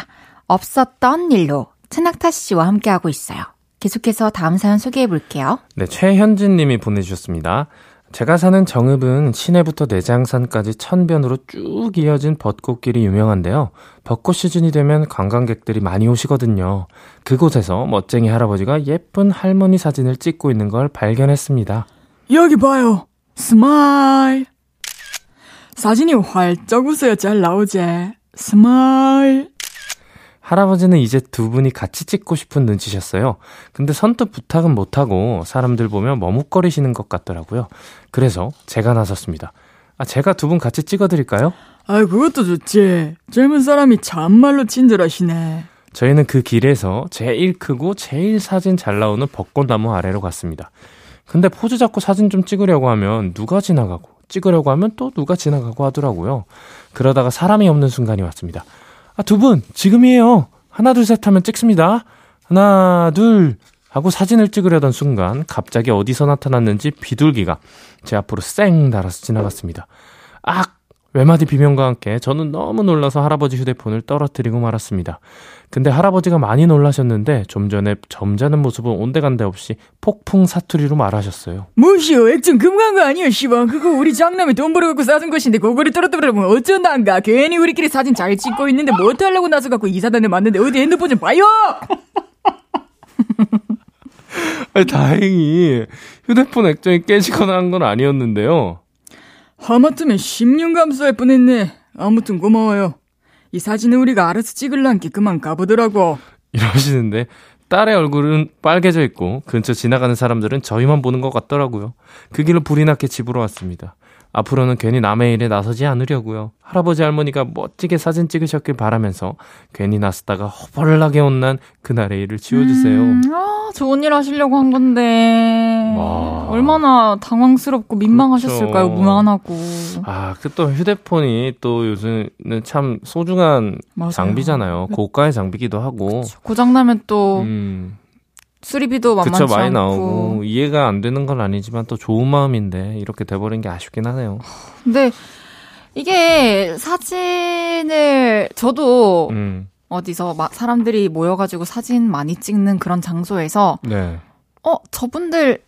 없었던 일로 최낙타 씨와 함께하고 있어요. 계속해서 다음 사연 소개해 볼게요. 네, 최현진 님이 보내주셨습니다. 제가 사는 정읍은 시내부터 내장산까지 천변으로 쭉 이어진 벚꽃길이 유명한데요. 벚꽃 시즌이 되면 관광객들이 많이 오시거든요. 그곳에서 멋쟁이 할아버지가 예쁜 할머니 사진을 찍고 있는 걸 발견했습니다. 여기 봐요. 스마일. 사진이 활짝 웃어야 잘 나오지. 스마일. 할아버지는 이제 두 분이 같이 찍고 싶은 눈치셨어요. 근데 선뜻 부탁은 못하고 사람들 보면 머뭇거리시는 것 같더라고요. 그래서 제가 나섰습니다. 아, 제가 두 분 같이 찍어드릴까요? 아, 그것도 좋지. 젊은 사람이 참말로 친절하시네. 저희는 그 길에서 제일 크고 제일 사진 잘 나오는 벚꽃나무 아래로 갔습니다. 근데 포즈 잡고 사진 좀 찍으려고 하면 누가 지나가고, 찍으려고 하면 또 누가 지나가고 하더라고요. 그러다가 사람이 없는 순간이 왔습니다. 아, 두 분 지금이에요. 하나 둘 셋 하면 찍습니다. 하나 둘 하고 사진을 찍으려던 순간 갑자기 어디서 나타났는지 비둘기가 제 앞으로 쌩 날아서 지나갔습니다. 악! 외마디 비명과 함께 저는 너무 놀라서 할아버지 휴대폰을 떨어뜨리고 말았습니다. 근데 할아버지가 많이 놀라셨는데 좀 전에 점잖은 모습은 온데간데 없이 폭풍 사투리로 말하셨어요. 무시오, 액정 금간 거 아니에요, 시방. 그거 우리 장남이 돈 벌어갖고 사준 것인데 그거를 떨어뜨리면 어쩐단가. 괜히 우리끼리 사진 잘 찍고 있는데 뭐 어떡하려고 나서갖고 이사단을 맞는데 어디 핸드폰 좀 봐요. 아니, 다행히 휴대폰 액정이 깨지거나 한 건 아니었는데요. 하마터면 십년 감수할 뻔했네. 아무튼 고마워요. 이 사진은 우리가 알아서 찍을란께 그만 가보더라고. 이러시는데 딸의 얼굴은 빨개져 있고 근처 지나가는 사람들은 저희만 보는 것 같더라고요. 그 길로 불이 났게 집으로 왔습니다. 앞으로는 괜히 남의 일에 나서지 않으려고요. 할아버지 할머니가 멋지게 사진 찍으셨길 바라면서 괜히 나섰다가 허벌나게 혼난 그날의 일을 지워주세요. 음, 아, 좋은 일 하시려고 한 건데 와. 얼마나 당황스럽고 민망하셨을까요. 그렇죠. 무난하고. 아, 그 또 휴대폰이 또 요즘은 참 소중한 맞아요. 장비잖아요. 고가의 장비기도 하고. 그쵸. 고장나면 또 음. 수리비도 만만치 그쵸, 많이 않고. 나오고. 이해가 안 되는 건 아니지만 또 좋은 마음인데 이렇게 돼버린 게 아쉽긴 하네요. 근데 이게 사진을 저도 음. 어디서 막 사람들이 모여가지고 사진 많이 찍는 그런 장소에서 네. 어 저분들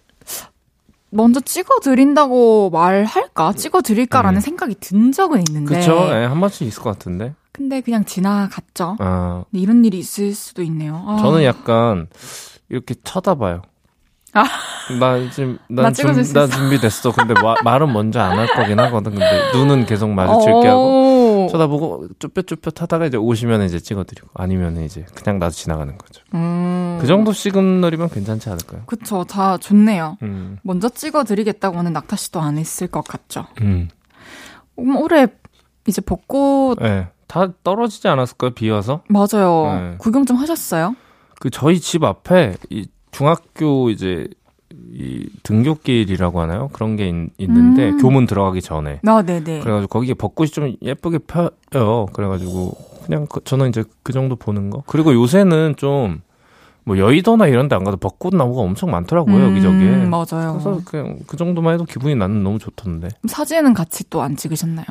먼저 찍어드린다고 말할까? 찍어드릴까라는 음. 생각이 든 적은 있는데. 그쵸. 네, 한 번씩 있을 것 같은데. 근데 그냥 지나갔죠. 아. 근데 이런 일이 있을 수도 있네요. 아. 저는 약간 이렇게 쳐다봐요. 아. 나 지금, 난, 나 준, 난 준비됐어. 근데 마, 말은 먼저 안 할 거긴 하거든. 근데 눈은 계속 마주칠게 하고. 쳐다보고 쭈뼛쭈뼛 하다가 이제 오시면 이제 찍어드리고. 아니면 이제 그냥 나도 지나가는 거죠. 음. 그 정도 시그널이면 괜찮지 않을까요? 그쵸. 다 좋네요. 음. 먼저 찍어드리겠다고는 낙타 씨도 안 했을 것 같죠. 음. 음, 올해 이제 벚꽃. 네. 다 떨어지지 않았을까요? 비 와서? 맞아요. 네. 구경 좀 하셨어요? 그 저희 집 앞에 이 중학교 이제 이 등굣길이라고 하나요? 그런 게 있, 있는데 음. 교문 들어가기 전에. 아, 네네. 그래가지고 거기에 벚꽃이 좀 예쁘게 펴요. 그래가지고 그냥 그, 저는 이제 그 정도 보는 거. 그리고 요새는 좀 뭐 여의도나 이런 데 안 가도 벚꽃나무가 엄청 많더라고요. 음, 여기저기에. 맞아요. 그래서 그냥 그 정도만 해도 기분이 나는 너무 좋던데. 사진은 같이 또 안 찍으셨나요?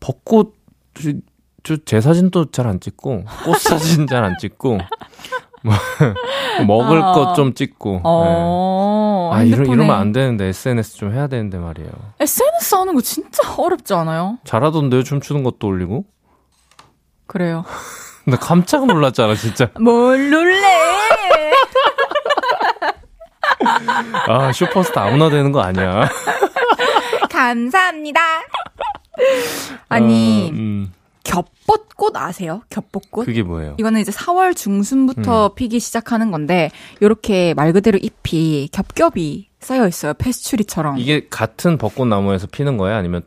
벚꽃 저 제 사진도 잘 안 찍고 꽃 사진 잘 안 찍고. 먹을 아. 것 좀 찍고. 어, 네. 아, 이러, 이러면 안 되는데, 에스엔에스 좀 해야 되는데 말이에요. 에스엔에스 하는 거 진짜 어렵지 않아요? 잘하던데요? 춤추는 것도 올리고? 그래요. 나 깜짝 놀랐잖아, 진짜. 뭘 놀래? 아, 슈퍼스타 아무나 되는 거 아니야. 감사합니다. 아니, 어, 음. 겹벚꽃 아세요? 겹벚꽃? 그게 뭐예요? 이거는 이제 사월 중순부터 음. 피기 시작하는 건데, 요렇게 말 그대로 잎이 겹겹이 쌓여 있어요. 패스츄리처럼. 이게 같은 벚꽃나무에서 피는 거예요? 아니면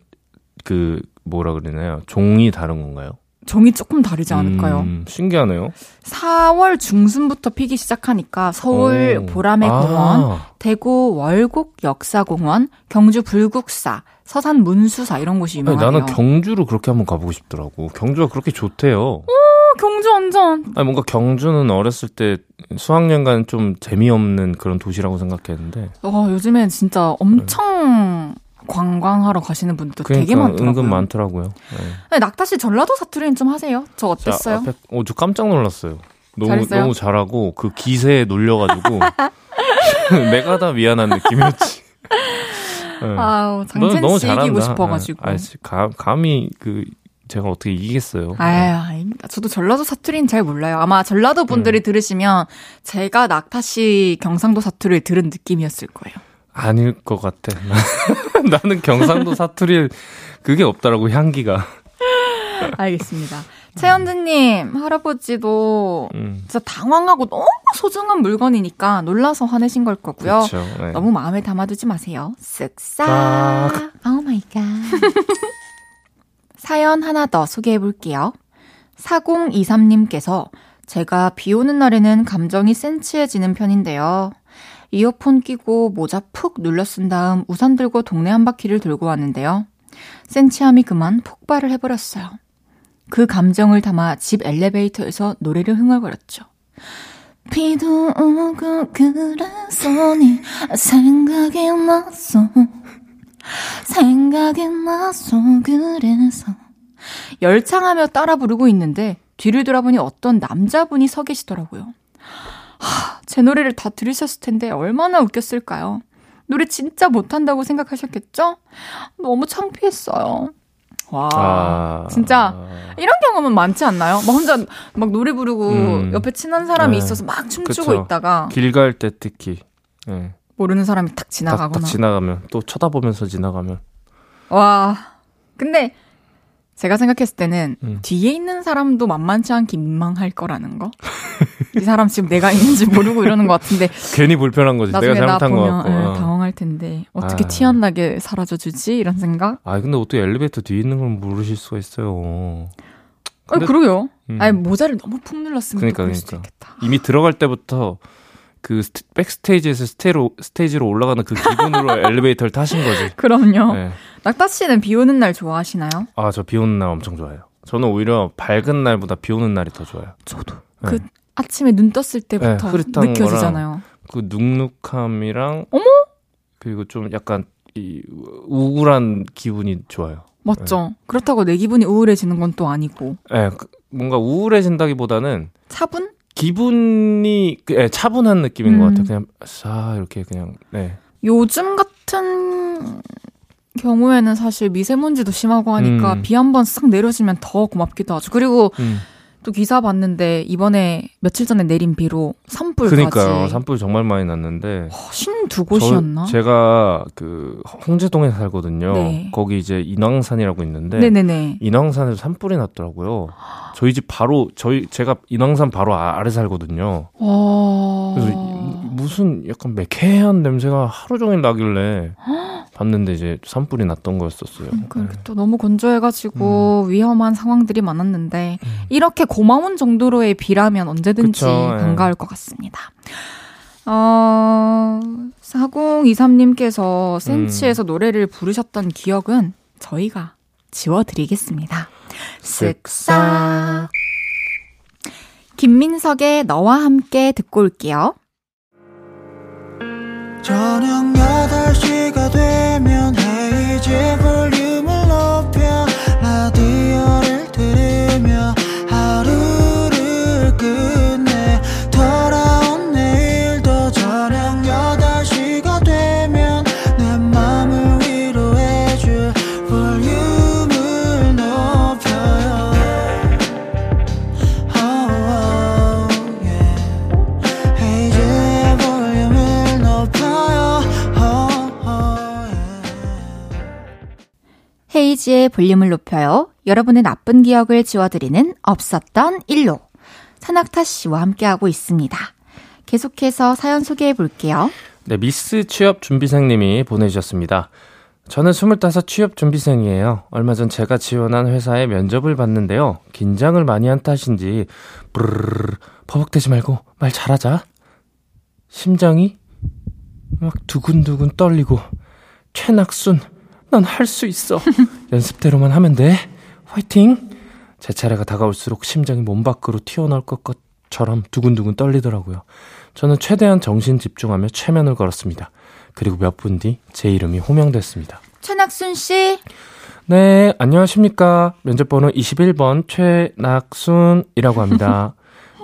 그, 뭐라 그러나요? 종이 다른 건가요? 종이 조금 다르지 않을까요? 음, 신기하네요. 사월 중순부터 피기 시작하니까 서울 오. 보라매 공원, 아. 대구 월곡 역사공원, 경주 불국사, 서산 문수사 이런 곳이 유명해요. 나는 경주로 그렇게 한번 가보고 싶더라고. 경주가 그렇게 좋대요. 오, 경주 완전. 아니, 뭔가 경주는 어렸을 때 수학여행가는 좀 재미없는 그런 도시라고 생각했는데. 어, 요즘에 진짜 엄청... 네. 관광하러 가시는 분도 그러니까, 되게 많더라고요. 은근 많더라고요. 네. 낙타 씨 전라도 사투리는 좀 하세요. 저 어땠어요? 자, 앞에, 어, 저 깜짝 놀랐어요. 너무 잘했어요? 너무 잘하고 그 기세에 놀려가지고 내가 다 미안한 느낌이었지. 네. 아우, 장첸 씨 이기고 싶어가지고. 아, 아, 감히 그 제가 어떻게 이기겠어요? 아유, 아닙니다. 저도 전라도 사투리는 잘 몰라요. 아마 전라도 분들이 음. 들으시면 제가 낙타 씨 경상도 사투리를 들은 느낌이었을 거예요. 아닐 것 같아. 나는 경상도 사투리 그게 없더라고, 향기가. 알겠습니다. 최현진님, 할아버지도 음. 진짜 당황하고 너무 소중한 물건이니까 놀라서 화내신 걸 거고요. 그쵸, 네. 너무 마음에 담아두지 마세요. 쓱싹. 오 마이 갓. 사연 하나 더 소개해볼게요. 사공이삼님께서 제가 비 오는 날에는 감정이 센치해지는 편인데요. 이어폰 끼고 모자 푹 눌러 쓴 다음 우산 들고 동네 한 바퀴를 돌고 왔는데요. 센치함이 그만 폭발을 해버렸어요. 그 감정을 담아 집 엘리베이터에서 노래를 흥얼거렸죠. 비도 오고 그래서 네 생각이 났어 생각이 났어 그래서 열창하며 따라 부르고 있는데 뒤를 돌아보니 어떤 남자분이 서 계시더라고요. 하, 제 노래를 다 들으셨을 텐데 얼마나 웃겼을까요? 노래 진짜 못한다고 생각하셨겠죠? 너무 창피했어요. 와, 아... 진짜 이런 경험은 많지 않나요? 막 혼자 막 노래 부르고 음... 옆에 친한 사람이 네. 있어서 막 춤추고 그쵸. 있다가 길 갈 때 특히 네. 모르는 사람이 탁 지나가거나 딱, 딱 지나가면 또 쳐다보면서 지나가면 와, 근데 제가 생각했을 때는 음. 뒤에 있는 사람도 만만치 않게 민망할 거라는 거? 이 사람 지금 내가 있는지 모르고 이러는 것 같은데 괜히 불편한 거지. 내가 잘못한 것 같고. 에, 당황할 텐데 어떻게 아. 티 안 나게 사라져주지? 이런 생각? 아 근데 어떻게 엘리베이터 뒤에 있는 걸 모르실 수가 있어요. 근데, 아, 그러게요. 음. 아니 모자를 너무 푹 눌렀으면 그러니까, 그럴 수도 그러니까. 있겠다. 이미 들어갈 때부터 그 스테, 백스테이지에서 스테로, 스테이지로 올라가는 그 기분으로 엘리베이터를 타신 거지. 그럼요. 네. 낙타 씨는 비 오는 날 좋아하시나요? 아, 저 비 오는 날 엄청 좋아해요. 저는 오히려 밝은 날보다 비 오는 날이 더 좋아요. 저도. 네. 그 아침에 눈 떴을 때부터 네, 느껴지잖아요. 그 눅눅함이랑 어머? 그리고 좀 약간 이 우울한 기분이 좋아요. 맞죠. 네. 그렇다고 내 기분이 우울해지는 건 또 아니고. 네, 그, 뭔가 우울해진다기보다는 차분? 기분이 네, 차분한 느낌인 음. 것 같아요. 그냥 싹 이렇게 그냥 네. 요즘 같은 경우에는 사실 미세먼지도 심하고 하니까 음. 비 한 번 싹 내려지면 더 고맙기도 하죠. 그리고 음. 또 기사 봤는데 이번에 며칠 전에 내린 비로 산불까지. 그러니까요. 산불 정말 많이 났는데. 쉰두 곳이었나? 제가 그 홍제동에 살거든요. 네. 거기 이제 인왕산이라고 있는데 네네네. 인왕산에서 산불이 났더라고요. 저희 집 바로 저희 제가 인왕산 바로 아래 살거든요. 와... 그래서 무슨 약간 매캐한 냄새가 하루 종일 나길래 봤는데 이제 산불이 났던 거였었어요. 그러니까 네. 또 너무 건조해가지고 음. 위험한 상황들이 많았는데 음. 이렇게 고마운 정도로의 비라면 언제든지 그쵸, 반가울 네. 것 같습니다. 어, 사공이삼님께서 센치에서 음. 노래를 부르셨던 기억은 저희가 지워드리겠습니다. 쓱싹 김민석의 너와 함께 듣고 올게요. 저녁 여덟 시가 되면 헤이즈의 볼륨을 높여 라디오를 들으며 하루를 끝내 돌아온 내일도 저녁 여덟 시가 되면 내 맘을 위로해줄 볼륨을 높여요. 홈페이지의 볼륨을 높여요. 여러분의 나쁜 기억을 지워드리는 없었던 일로 최낙타 씨와 함께하고 있습니다. 계속해서 사연 소개해 볼게요. 네, 미스 취업 준비생님이 보내주셨습니다. 저는 스물다섯 취업 준비생이에요. 얼마 전 제가 지원한 회사에 면접을 봤는데요. 긴장을 많이 한 탓인지 브르르 버벅대지 말고 말 잘하자. 심장이 막 두근두근 떨리고 최낙순 난 할 수 있어. 연습대로만 하면 돼. 화이팅! 제 차례가 다가올수록 심장이 몸 밖으로 튀어나올 것 것처럼 두근두근 떨리더라고요. 저는 최대한 정신 집중하며 최면을 걸었습니다. 그리고 몇 분 뒤 제 이름이 호명됐습니다. 최낙순 씨? 네, 안녕하십니까. 면접번호 이십일 번 최낙순이라고 합니다.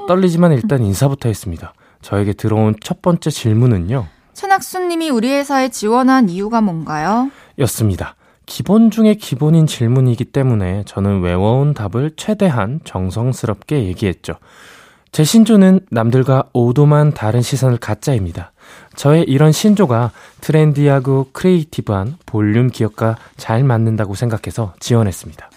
떨리지만 일단 인사부터 했습니다. 저에게 들어온 첫 번째 질문은요. 최낙순 님이 우리 회사에 지원한 이유가 뭔가요? 였습니다. 기본 중에 기본인 질문이기 때문에 저는 외워온 답을 최대한 정성스럽게 얘기했죠. 제 신조는 남들과 오도만 다른 시선을 갖자입니다. 저의 이런 신조가 트렌디하고 크리에이티브한 볼륨 기업과 잘 맞는다고 생각해서 지원했습니다.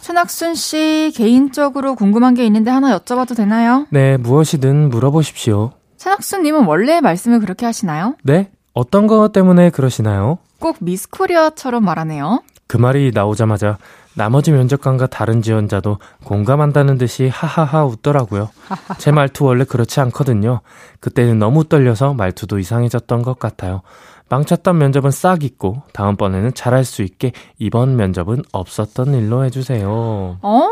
최낙순 씨, 개인적으로 궁금한 게 있는데 하나 여쭤봐도 되나요? 네, 무엇이든 물어보십시오. 최낙순 님은 원래 말씀을 그렇게 하시나요? 네, 어떤 것 때문에 그러시나요? 꼭 미스코리아처럼 말하네요. 그 말이 나오자마자 나머지 면접관과 다른 지원자도 공감한다는 듯이 하하하 웃더라고요. 제 말투 원래 그렇지 않거든요. 그때는 너무 떨려서 말투도 이상해졌던 것 같아요. 망쳤던 면접은 싹 잊고 다음번에는 잘할 수 있게 이번 면접은 없었던 일로 해주세요. 어,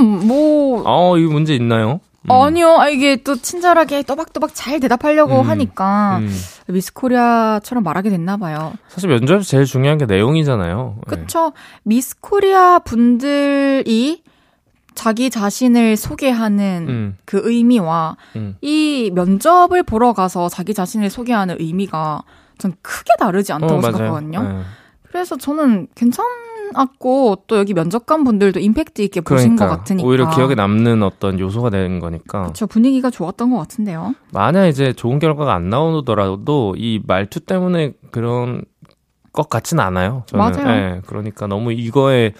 뭐... 어, 이거 문제 있나요? 음. 아니요. 아, 이게 또 친절하게 또박또박 잘 대답하려고 음. 하니까 음. 미스코리아처럼 말하게 됐나 봐요. 사실 면접에서 제일 중요한 게 내용이잖아요. 그렇죠. 네. 미스코리아 분들이 자기 자신을 소개하는 음. 그 의미와 음. 이 면접을 보러 가서 자기 자신을 소개하는 의미가 전 크게 다르지 않다고 어, 생각하거든요. 네. 그래서 저는 괜찮은 않았고 또 여기 면접관 분들도 임팩트 있게 보신 그러니까요. 것 같으니까 오히려 기억에 남는 어떤 요소가 되는 거니까 그렇죠. 분위기가 좋았던 것 같은데요. 만약 이제 좋은 결과가 안 나오더라도 이 말투 때문에 그런 것 같진 않아요. 저는. 맞아요. 네, 그러니까 너무 이거에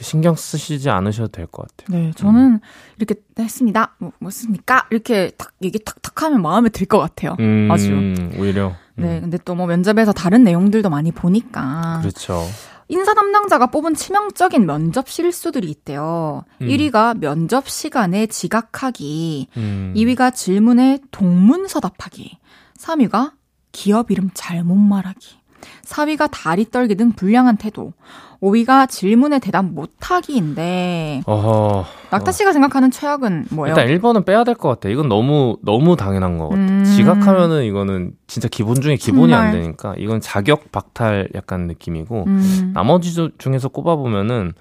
신경 쓰시지 않으셔도 될 것 같아요. 네, 저는 음. 이렇게 했습니다. 뭐, 뭐 했습니까? 이렇게 탁 얘기 탁탁 하면 마음에 들 것 같아요. 음, 아주 오히려. 음. 네, 근데 또 뭐 면접에서 다른 내용들도 많이 보니까 그렇죠. 인사 담당자가 뽑은 치명적인 면접 실수들이 있대요. 음. 일 위가 면접 시간에 지각하기, 음. 이 위가 질문에 동문서답하기, 삼 위가 기업 이름 잘못 말하기, 사 위가 다리 떨기 등 불량한 태도, 오 위가 질문에 대답 못하기인데 어허... 낙타 씨가 어... 생각하는 최악은 뭐예요? 일단 일 번은 빼야 될 것 같아. 이건 너무 너무 당연한 것 같아. 음... 지각하면은 이거는 진짜 기본 중에 기본이 정말... 안 되니까 이건 자격 박탈 약간 느낌이고 음... 나머지 중에서 꼽아보면은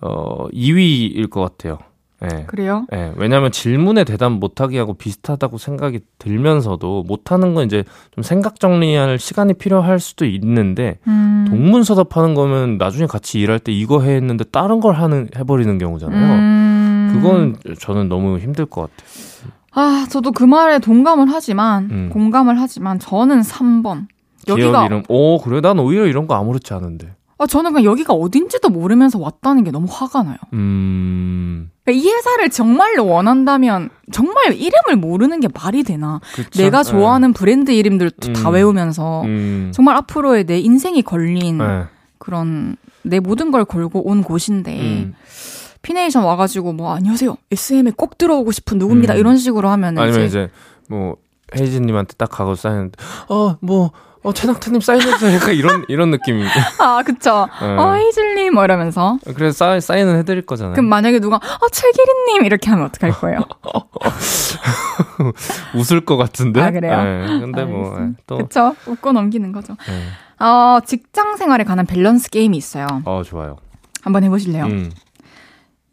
어, 이 위일 것 같아요. 네. 그래요? 네. 왜냐하면 질문에 대답 못하기하고 비슷하다고 생각이 들면서도 못하는 건 이제 좀 생각 정리할 시간이 필요할 수도 있는데 음. 동문서답하는 거면 나중에 같이 일할 때 이거 해 했는데 다른 걸 하는 해버리는 경우잖아요. 음. 그건 저는 너무 힘들 것 같아요. 아, 저도 그 말에 동감을 하지만 음. 공감을 하지만 저는 삼 번. 여기가 이름. 오, 그래? 난 오히려 이런 거 아무렇지 않은데. 아, 저는 그냥 여기가 어딘지도 모르면서 왔다는 게 너무 화가 나요. 음... 그러니까 이 회사를 정말로 원한다면 정말 이름을 모르는 게 말이 되나. 그쵸? 내가 좋아하는 에. 브랜드 이름들도 음... 다 외우면서 음... 정말 앞으로의 내 인생이 걸린 에. 그런 내 모든 걸 걸고 온 곳인데 음... 피네이션 와가지고 뭐 안녕하세요. 에스엠에 꼭 들어오고 싶은 누굽니다. 음... 이런 식으로 하면 아니면 이제, 이제 뭐 헤이즈님한테 딱 가고 쌓이는데 어, 뭐 어, 최낙타님 사인해주세요. 약간 이런, 이런 느낌이고. 아, 그쵸. 네. 어, 헤이즐님, 뭐 이러면서. 그래서 사인, 사인은 해드릴 거잖아요. 그럼 만약에 누가, 어, 최기린님, 이렇게 하면 어떡할 거예요? 웃을 것 같은데? 아, 그래요? 네. 근데 알겠습니다. 뭐, 또. 그쵸. 웃고 넘기는 거죠. 네. 어, 직장 생활에 관한 밸런스 게임이 있어요. 어, 좋아요. 한번 해보실래요? 음.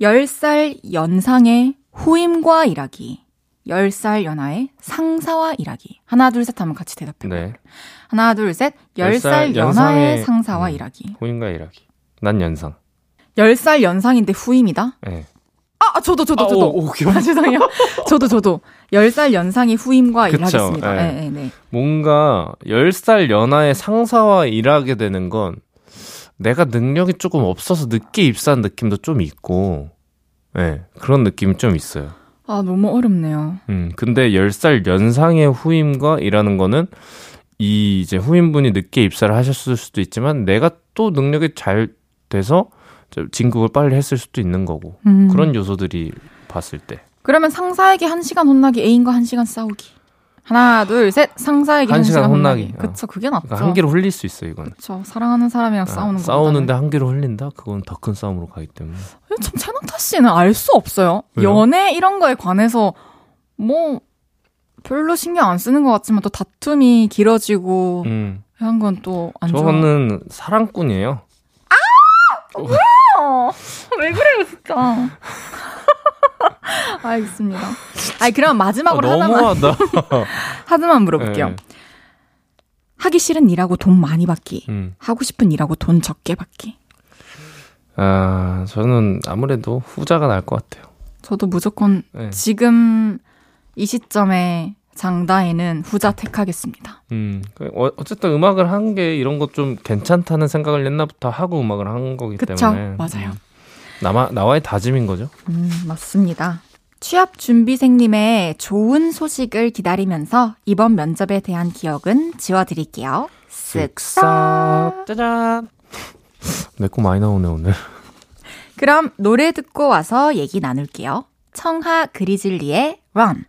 열 살 연상의 후임과 일하기. 열 살 연하의 상사와 일하기. 하나, 둘, 셋 하면 같이 대답해요. 네. 하나, 둘, 셋. 열 살, 열 살 연하의 상사와 음, 일하기. 후임과 일하기. 난 연상. 열 살 연상인데 후임이다? 네. 아, 저도, 저도, 아, 저도. 오, 오, 아, 죄송해요. 저도, 저도. 열 살 연상의 후임과 그쵸, 일하겠습니다. 네. 네, 네, 네. 뭔가 열 살 연하의 상사와 일하게 되는 건 내가 능력이 조금 없어서 늦게 입사한 느낌도 좀 있고, 예, 네, 그런 느낌이 좀 있어요. 아, 너무 어렵네요. 음, 근데 열 살 연상의 후임과 일하는 거는 이 이제 후임분이 늦게 입사를 하셨을 수도 있지만 내가 또 능력이 잘 돼서 진급을 빨리 했을 수도 있는 거고, 음. 그런 요소들이 봤을 때. 그러면 상사에게 한 시간 혼나기, 애인과 한 시간 싸우기. 하나, 둘, 셋. 상사에게 한, 한 시간, 시간 혼나기. 혼나기. 그쵸, 그게 낫죠. 그러니까 한 개로 흘릴 수 있어, 이건. 그쵸, 사랑하는 사람이랑 아, 싸우는 거. 싸우는데 한 개로 흘린다? 그건 더 큰 싸움으로 가기 때문에. 참, 최낙타 씨는 알 수 없어요. 왜요? 연애 이런 거에 관해서 뭐 별로 신경 안 쓰는 것 같지만 또 다툼이 길어지고 음. 한 건 또 안 좋아. 저는 사랑꾼이에요. 아! 왜요? 왜 그래요, 진짜. 알겠습니다. 아니, 그럼 마지막으로 아, 하나만. 하나만 물어볼게요. 네. 하기 싫은 일하고 돈 많이 받기. 음. 하고 싶은 일하고 돈 적게 받기. 아, 저는 아무래도 후자가 나을 것 같아요. 저도 무조건 네. 지금 이 시점에 장다혜는 후자 택하겠습니다. 음, 어쨌든 음악을 한 게 이런 것 좀 괜찮다는 생각을 옛날부터 하고 음악을 한 거기 그쵸? 때문에. 그렇죠. 맞아요. 음. 나마, 나와의 다짐인 거죠? 음, 맞습니다. 취업 준비생님의 좋은 소식을 기다리면서 이번 면접에 대한 기억은 지워드릴게요. 쓱싹 짜잔. 내 거 많이 나오네 오늘. 그럼 노래 듣고 와서 얘기 나눌게요. 청하 그리즐리의 Run.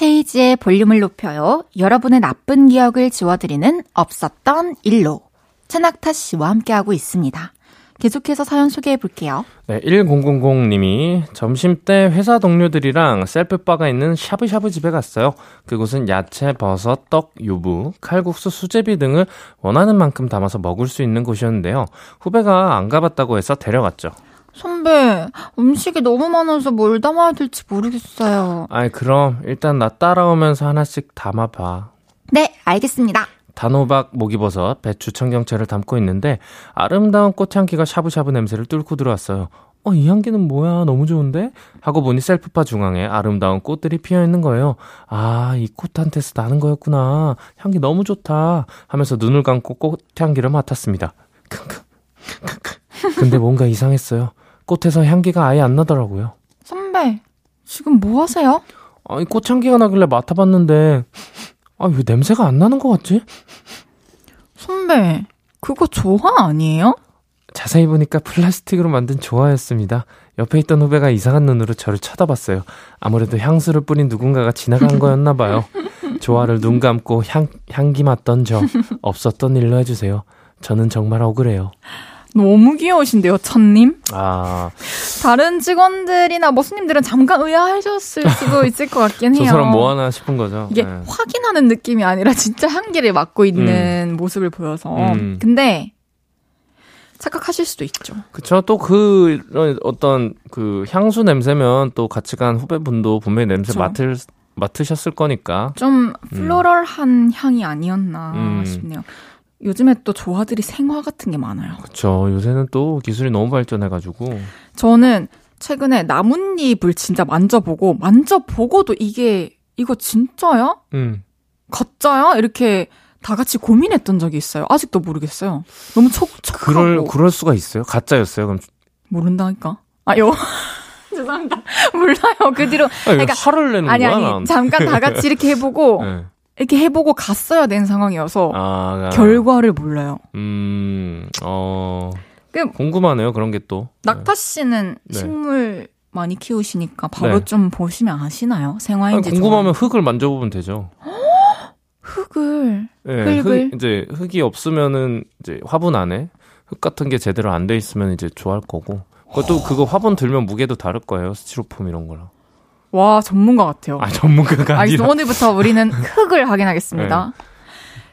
헤이지의 볼륨을 높여요. 여러분의 나쁜 기억을 지워드리는 없었던 일로 최낙타 씨와 함께하고 있습니다. 계속해서 사연 소개해볼게요. 네, 천님이 점심때 회사 동료들이랑 셀프바가 있는 샤브샤브 집에 갔어요. 그곳은 야채, 버섯, 떡, 유부, 칼국수, 수제비 등을 원하는 만큼 담아서 먹을 수 있는 곳이었는데요. 후배가 안 가봤다고 해서 데려갔죠. 선배, 음식이 너무 많아서 뭘 담아야 될지 모르겠어요. 아이, 그럼 일단 나 따라오면서 하나씩 담아봐. 네, 알겠습니다. 단호박, 목이버섯, 배추, 청경채를 담고 있는데 아름다운 꽃향기가 샤브샤브 냄새를 뚫고 들어왔어요. 어, 이 향기는 뭐야? 너무 좋은데? 하고 보니 셀프바 중앙에 아름다운 꽃들이 피어있는 거예요. 아, 이 꽃한테서 나는 거였구나. 향기 너무 좋다 하면서 눈을 감고 꽃향기를 맡았습니다. 근데 뭔가 이상했어요. 꽃에서 향기가 아예 안 나더라고요. 선배, 지금 뭐 하세요? 아니, 꽃향기가 나길래 맡아봤는데 아, 왜 냄새가 안 나는 것 같지? 선배, 그거 조화 아니에요? 자세히 보니까 플라스틱으로 만든 조화였습니다. 옆에 있던 후배가 이상한 눈으로 저를 쳐다봤어요. 아무래도 향수를 뿌린 누군가가 지나간 거였나 봐요. 조화를 눈 감고 향, 향기 맡던 저 없었던 일로 해주세요. 저는 정말 억울해요. 너무 귀여우신데요, 천님? 아. 다른 직원들이나 뭐 손님들은 잠깐 의아하셨을 수도 있을 것 같긴 해요. 저 사람 뭐 하나 싶은 거죠. 이게 네. 확인하는 느낌이 아니라 진짜 향기를 맡고 있는 음. 모습을 보여서. 음. 근데 착각하실 수도 있죠. 그쵸. 또 그 어떤 그 향수 냄새면 또 같이 간 후배분도 분명히 냄새 맡을 맡으셨을 거니까. 좀 플로럴한 음. 향이 아니었나 음. 싶네요. 요즘에 또 조화들이 생화 같은 게 많아요. 그렇죠. 요새는 또 기술이 너무 발전해가지고. 저는 최근에 나뭇잎을 진짜 만져보고 만져보고도 이게 이거 진짜야? 음. 가짜야? 이렇게 다 같이 고민했던 적이 있어요. 아직도 모르겠어요. 너무 촉촉하고. 그럴 그럴 수가 있어요? 가짜였어요? 그럼 모른다니까. 아요. 죄송합니다. 몰라요. 그 뒤로. 아니, 그러니까 화를 내는 아니, 거야? 아니 아니. 잠깐 다 같이 이렇게 해보고. 네. 이렇게 해보고 갔어야 된 상황이어서 아, 아. 결과를 몰라요. 음, 어, 그, 궁금하네요. 그런 게 또. 낙타 씨는 네. 식물 많이 키우시니까 바로 네. 좀 보시면 아시나요? 생화인지. 아니, 궁금하면 좀. 흙을 만져보면 되죠. 흙을. 네, 흙을. 흙, 이제 흙이 없으면은 이제 화분 안에 흙 같은 게 제대로 안 돼 있으면 이제 좋아할 거고. 그것도 그거 화분 들면 무게도 다를 거예요. 스티로폼 이런 거랑. 와, 전문가 같아요. 아, 전문가가 아니라. 아, 오늘부터 우리는 흙을 확인하겠습니다. 네.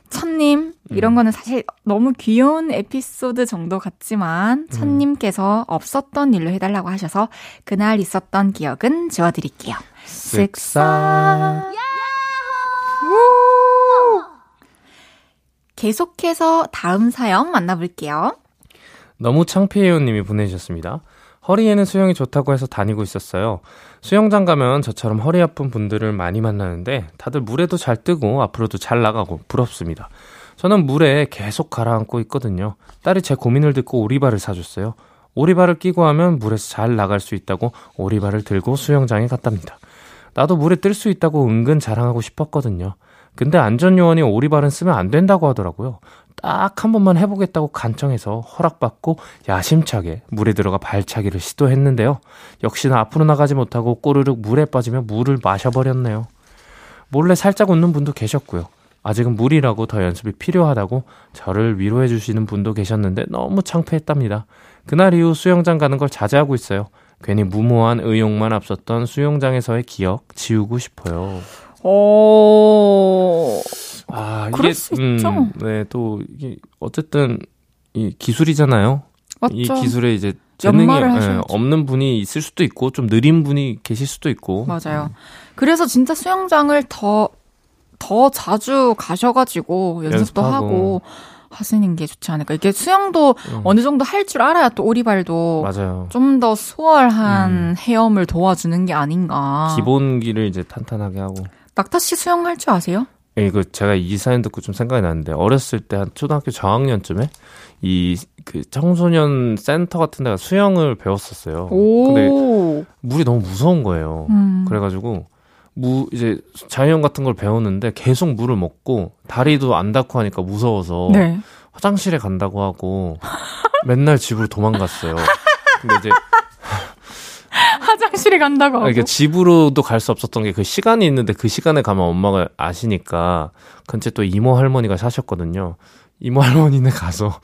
천님, 이런 거는 사실 너무 귀여운 에피소드 정도 같지만 천님께서 없었던 일로 해달라고 하셔서 그날 있었던 기억은 지워드릴게요. 쓱싹. 계속해서 다음 사연 만나볼게요. 너무 창피해요 님이 보내주셨습니다. 허리에는 수영이 좋다고 해서 다니고 있었어요. 수영장 가면 저처럼 허리 아픈 분들을 많이 만나는데 다들 물에도 잘 뜨고 앞으로도 잘 나가고 부럽습니다. 저는 물에 계속 가라앉고 있거든요. 딸이 제 고민을 듣고 오리발을 사줬어요. 오리발을 끼고 하면 물에서 잘 나갈 수 있다고 오리발을 들고 수영장에 갔답니다. 나도 물에 뜰 수 있다고 은근 자랑하고 싶었거든요. 근데 안전요원이 오리발은 쓰면 안 된다고 하더라고요. 딱 한 번만 해보겠다고 간청해서 허락받고 야심차게 물에 들어가 발차기를 시도했는데요. 역시나 앞으로 나가지 못하고 꼬르륵 물에 빠지며 물을 마셔버렸네요. 몰래 살짝 웃는 분도 계셨고요. 아직은 물이라고 더 연습이 필요하다고 저를 위로해 주시는 분도 계셨는데 너무 창피했답니다. 그날 이후 수영장 가는 걸 자제하고 있어요. 괜히 무모한 의욕만 앞섰던 수영장에서의 기억 지우고 싶어요. 어... 아, 그럴 이게, 수 있죠. 음, 네, 또 이게 어쨌든 이 기술이잖아요. 맞죠. 이 기술에 이제 재능이 예, 없는 분이 있을 수도 있고 좀 느린 분이 계실 수도 있고. 맞아요. 음. 그래서 진짜 수영장을 더 더 자주 가셔가지고 연습도 연습하고. 하고 하시는 게 좋지 않을까. 이게 수영도 음. 어느 정도 할 줄 알아야 또 오리발도 좀 더 수월한 음. 헤엄을 도와주는 게 아닌가. 기본기를 이제 탄탄하게 하고. 낙타 씨 수영할 줄 아세요? 예, 이거 제가 이 사연 듣고 좀 생각이 났는데 어렸을 때 한 초등학교 저학년쯤에 이 그 청소년 센터 같은 데가 수영을 배웠었어요. 오. 근데 물이 너무 무서운 거예요. 음. 그래가지고 무 이제 자유형 같은 걸 배우는데 계속 물을 먹고 다리도 안 닿고 하니까 무서워서 네. 화장실에 간다고 하고 맨날 집으로 도망갔어요. 근데 이제 화장실에 간다고 하고 그러니까 집으로도 갈 수 없었던 게 그 시간이 있는데 그 시간에 가면 엄마가 아시니까 근처에 또 이모 할머니가 사셨거든요. 이모 할머니네 가서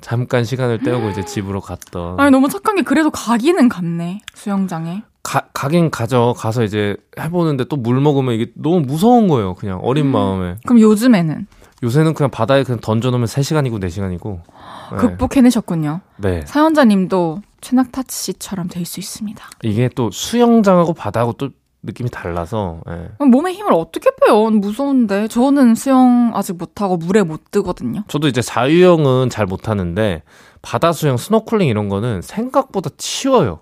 잠깐 시간을 때우고 이제 집으로 갔던. 아니 너무 착한 게 그래도 가기는 갔네 수영장에. 가, 가긴 가죠. 가서 이제 해보는데 또 물 먹으면 이게 너무 무서운 거예요. 그냥 어린 음. 마음에. 그럼 요즘에는? 요새는 그냥 바다에 그냥 던져놓으면 세 시간이고 네 시간이고. 네. 극복해내셨군요. 네. 사연자님도 최낙타 씨처럼 될 수 있습니다. 이게 또 수영장하고 바다하고 또 느낌이 달라서. 네. 몸에 힘을 어떻게 빼요? 무서운데. 저는 수영 아직 못하고 물에 못 뜨거든요. 저도 이제 자유형은 잘 못하는데 바다 수영, 스노클링 이런 거는 생각보다 쉬워요.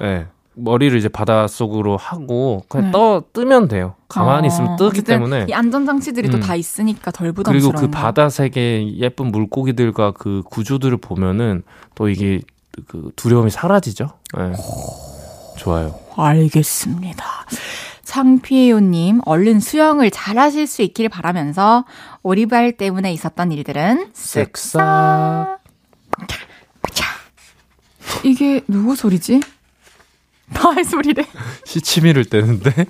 네. 머리를 이제 바닷속으로 하고 그냥 네. 떠 뜨면 돼요. 가만히 어, 있으면 뜨기 때문에 이 안전장치들이 음. 또 다 있으니까 덜 부담스러운. 그리고 그 바다 색의 예쁜 물고기들과 그 구조들을 보면은 또 이게 그 두려움이 사라지죠. 네. 오, 좋아요. 알겠습니다. 창피해요님, 얼른 수영을 잘하실 수 있길 바라면서 오리발 때문에 있었던 일들은 쓱싹. 이게 누구 소리지? 나의 소리래. 시치미를 떼는데?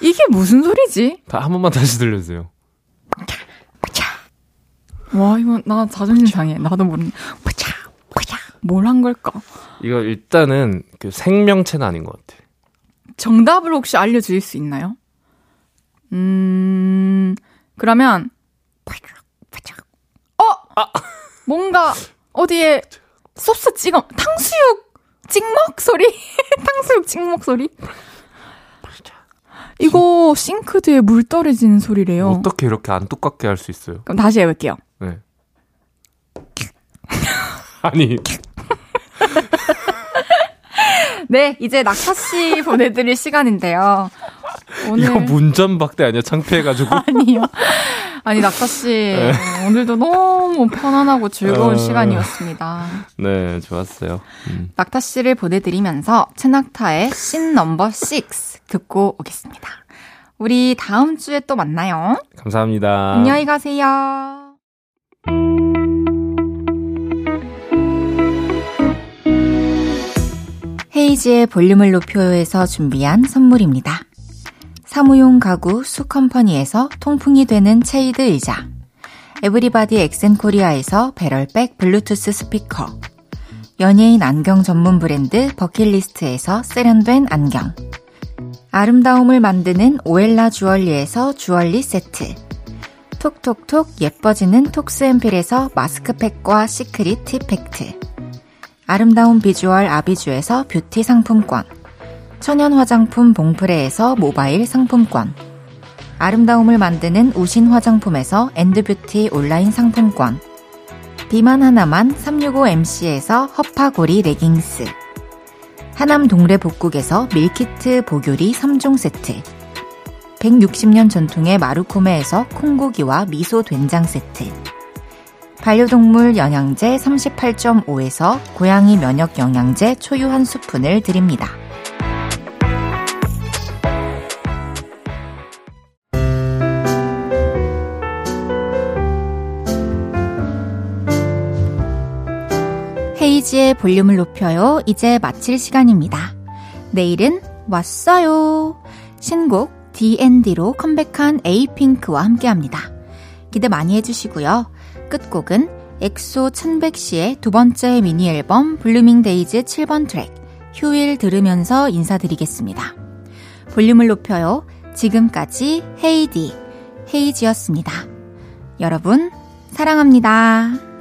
이게 무슨 소리지? 다 한 번만 다시 들려주세요. 와, 이건 나 자존심 상해. 나도 모르는. 뭘 한 걸까? 이거 일단은 그 생명체는 아닌 것 같아. 정답을 혹시 알려주실 수 있나요? 음, 그러면. 어! 아. 뭔가 어디에 소스 찍어. 탕수육! 찍먹 소리? 탕수육 찍먹 소리? 이거 싱크대에 물 떨어지는 소리래요. 어떻게 이렇게 안 똑같게 할 수 있어요? 그럼 다시 해볼게요. 네. 아니. 네, 이제 낙타씨 보내드릴 시간인데요. 오늘... 이거 문전박대 아니야? 창피해가지고. 아니요. 아니, 낙타씨. 네. 오늘도 너무 편안하고 즐거운 어... 시간이었습니다. 네, 좋았어요. 음. 낙타씨를 보내드리면서 최낙타의 씬 넘버 육 듣고 오겠습니다. 우리 다음 주에 또 만나요. 감사합니다. 안녕히 가세요. 헤이지의 볼륨을 높여요에서 준비한 선물입니다. 사무용 가구 수컴퍼니에서 통풍이 되는 체이드 의자, 에브리바디 엑센코리아에서 배럴백 블루투스 스피커, 연예인 안경 전문 브랜드 버킷리스트에서 세련된 안경, 아름다움을 만드는 오엘라 주얼리에서 주얼리 세트, 톡톡톡 예뻐지는 톡스앰플에서 마스크팩과 시크릿 티팩트, 아름다운 비주얼 아비주에서 뷰티 상품권, 천연 화장품 봉프레에서 모바일 상품권, 아름다움을 만드는 우신 화장품에서 엔드뷰티 온라인 상품권, 비만 하나만 삼육오 엠씨에서 허파고리 레깅스, 하남 동래 복국에서 밀키트 보교리 삼 종 세트, 백육십 년 전통의 마루코메에서 콩고기와 미소 된장 세트, 반려동물 영양제 삼십팔 점 오에서 고양이 면역 영양제 초유 한 스푼을 드립니다. 헤이지의 볼륨을 높여요. 이제 마칠 시간입니다. 내일은 왔어요. 신곡 디 앤 디로 컴백한 에이핑크와 함께합니다. 기대 많이 해주시고요. 끝곡은 엑소 천백 시의 두 번째 미니 앨범 블루밍 데이즈 칠 번 트랙 휴일 들으면서 인사드리겠습니다. 볼륨을 높여요. 지금까지 헤이디, 헤이지였습니다. 여러분 사랑합니다.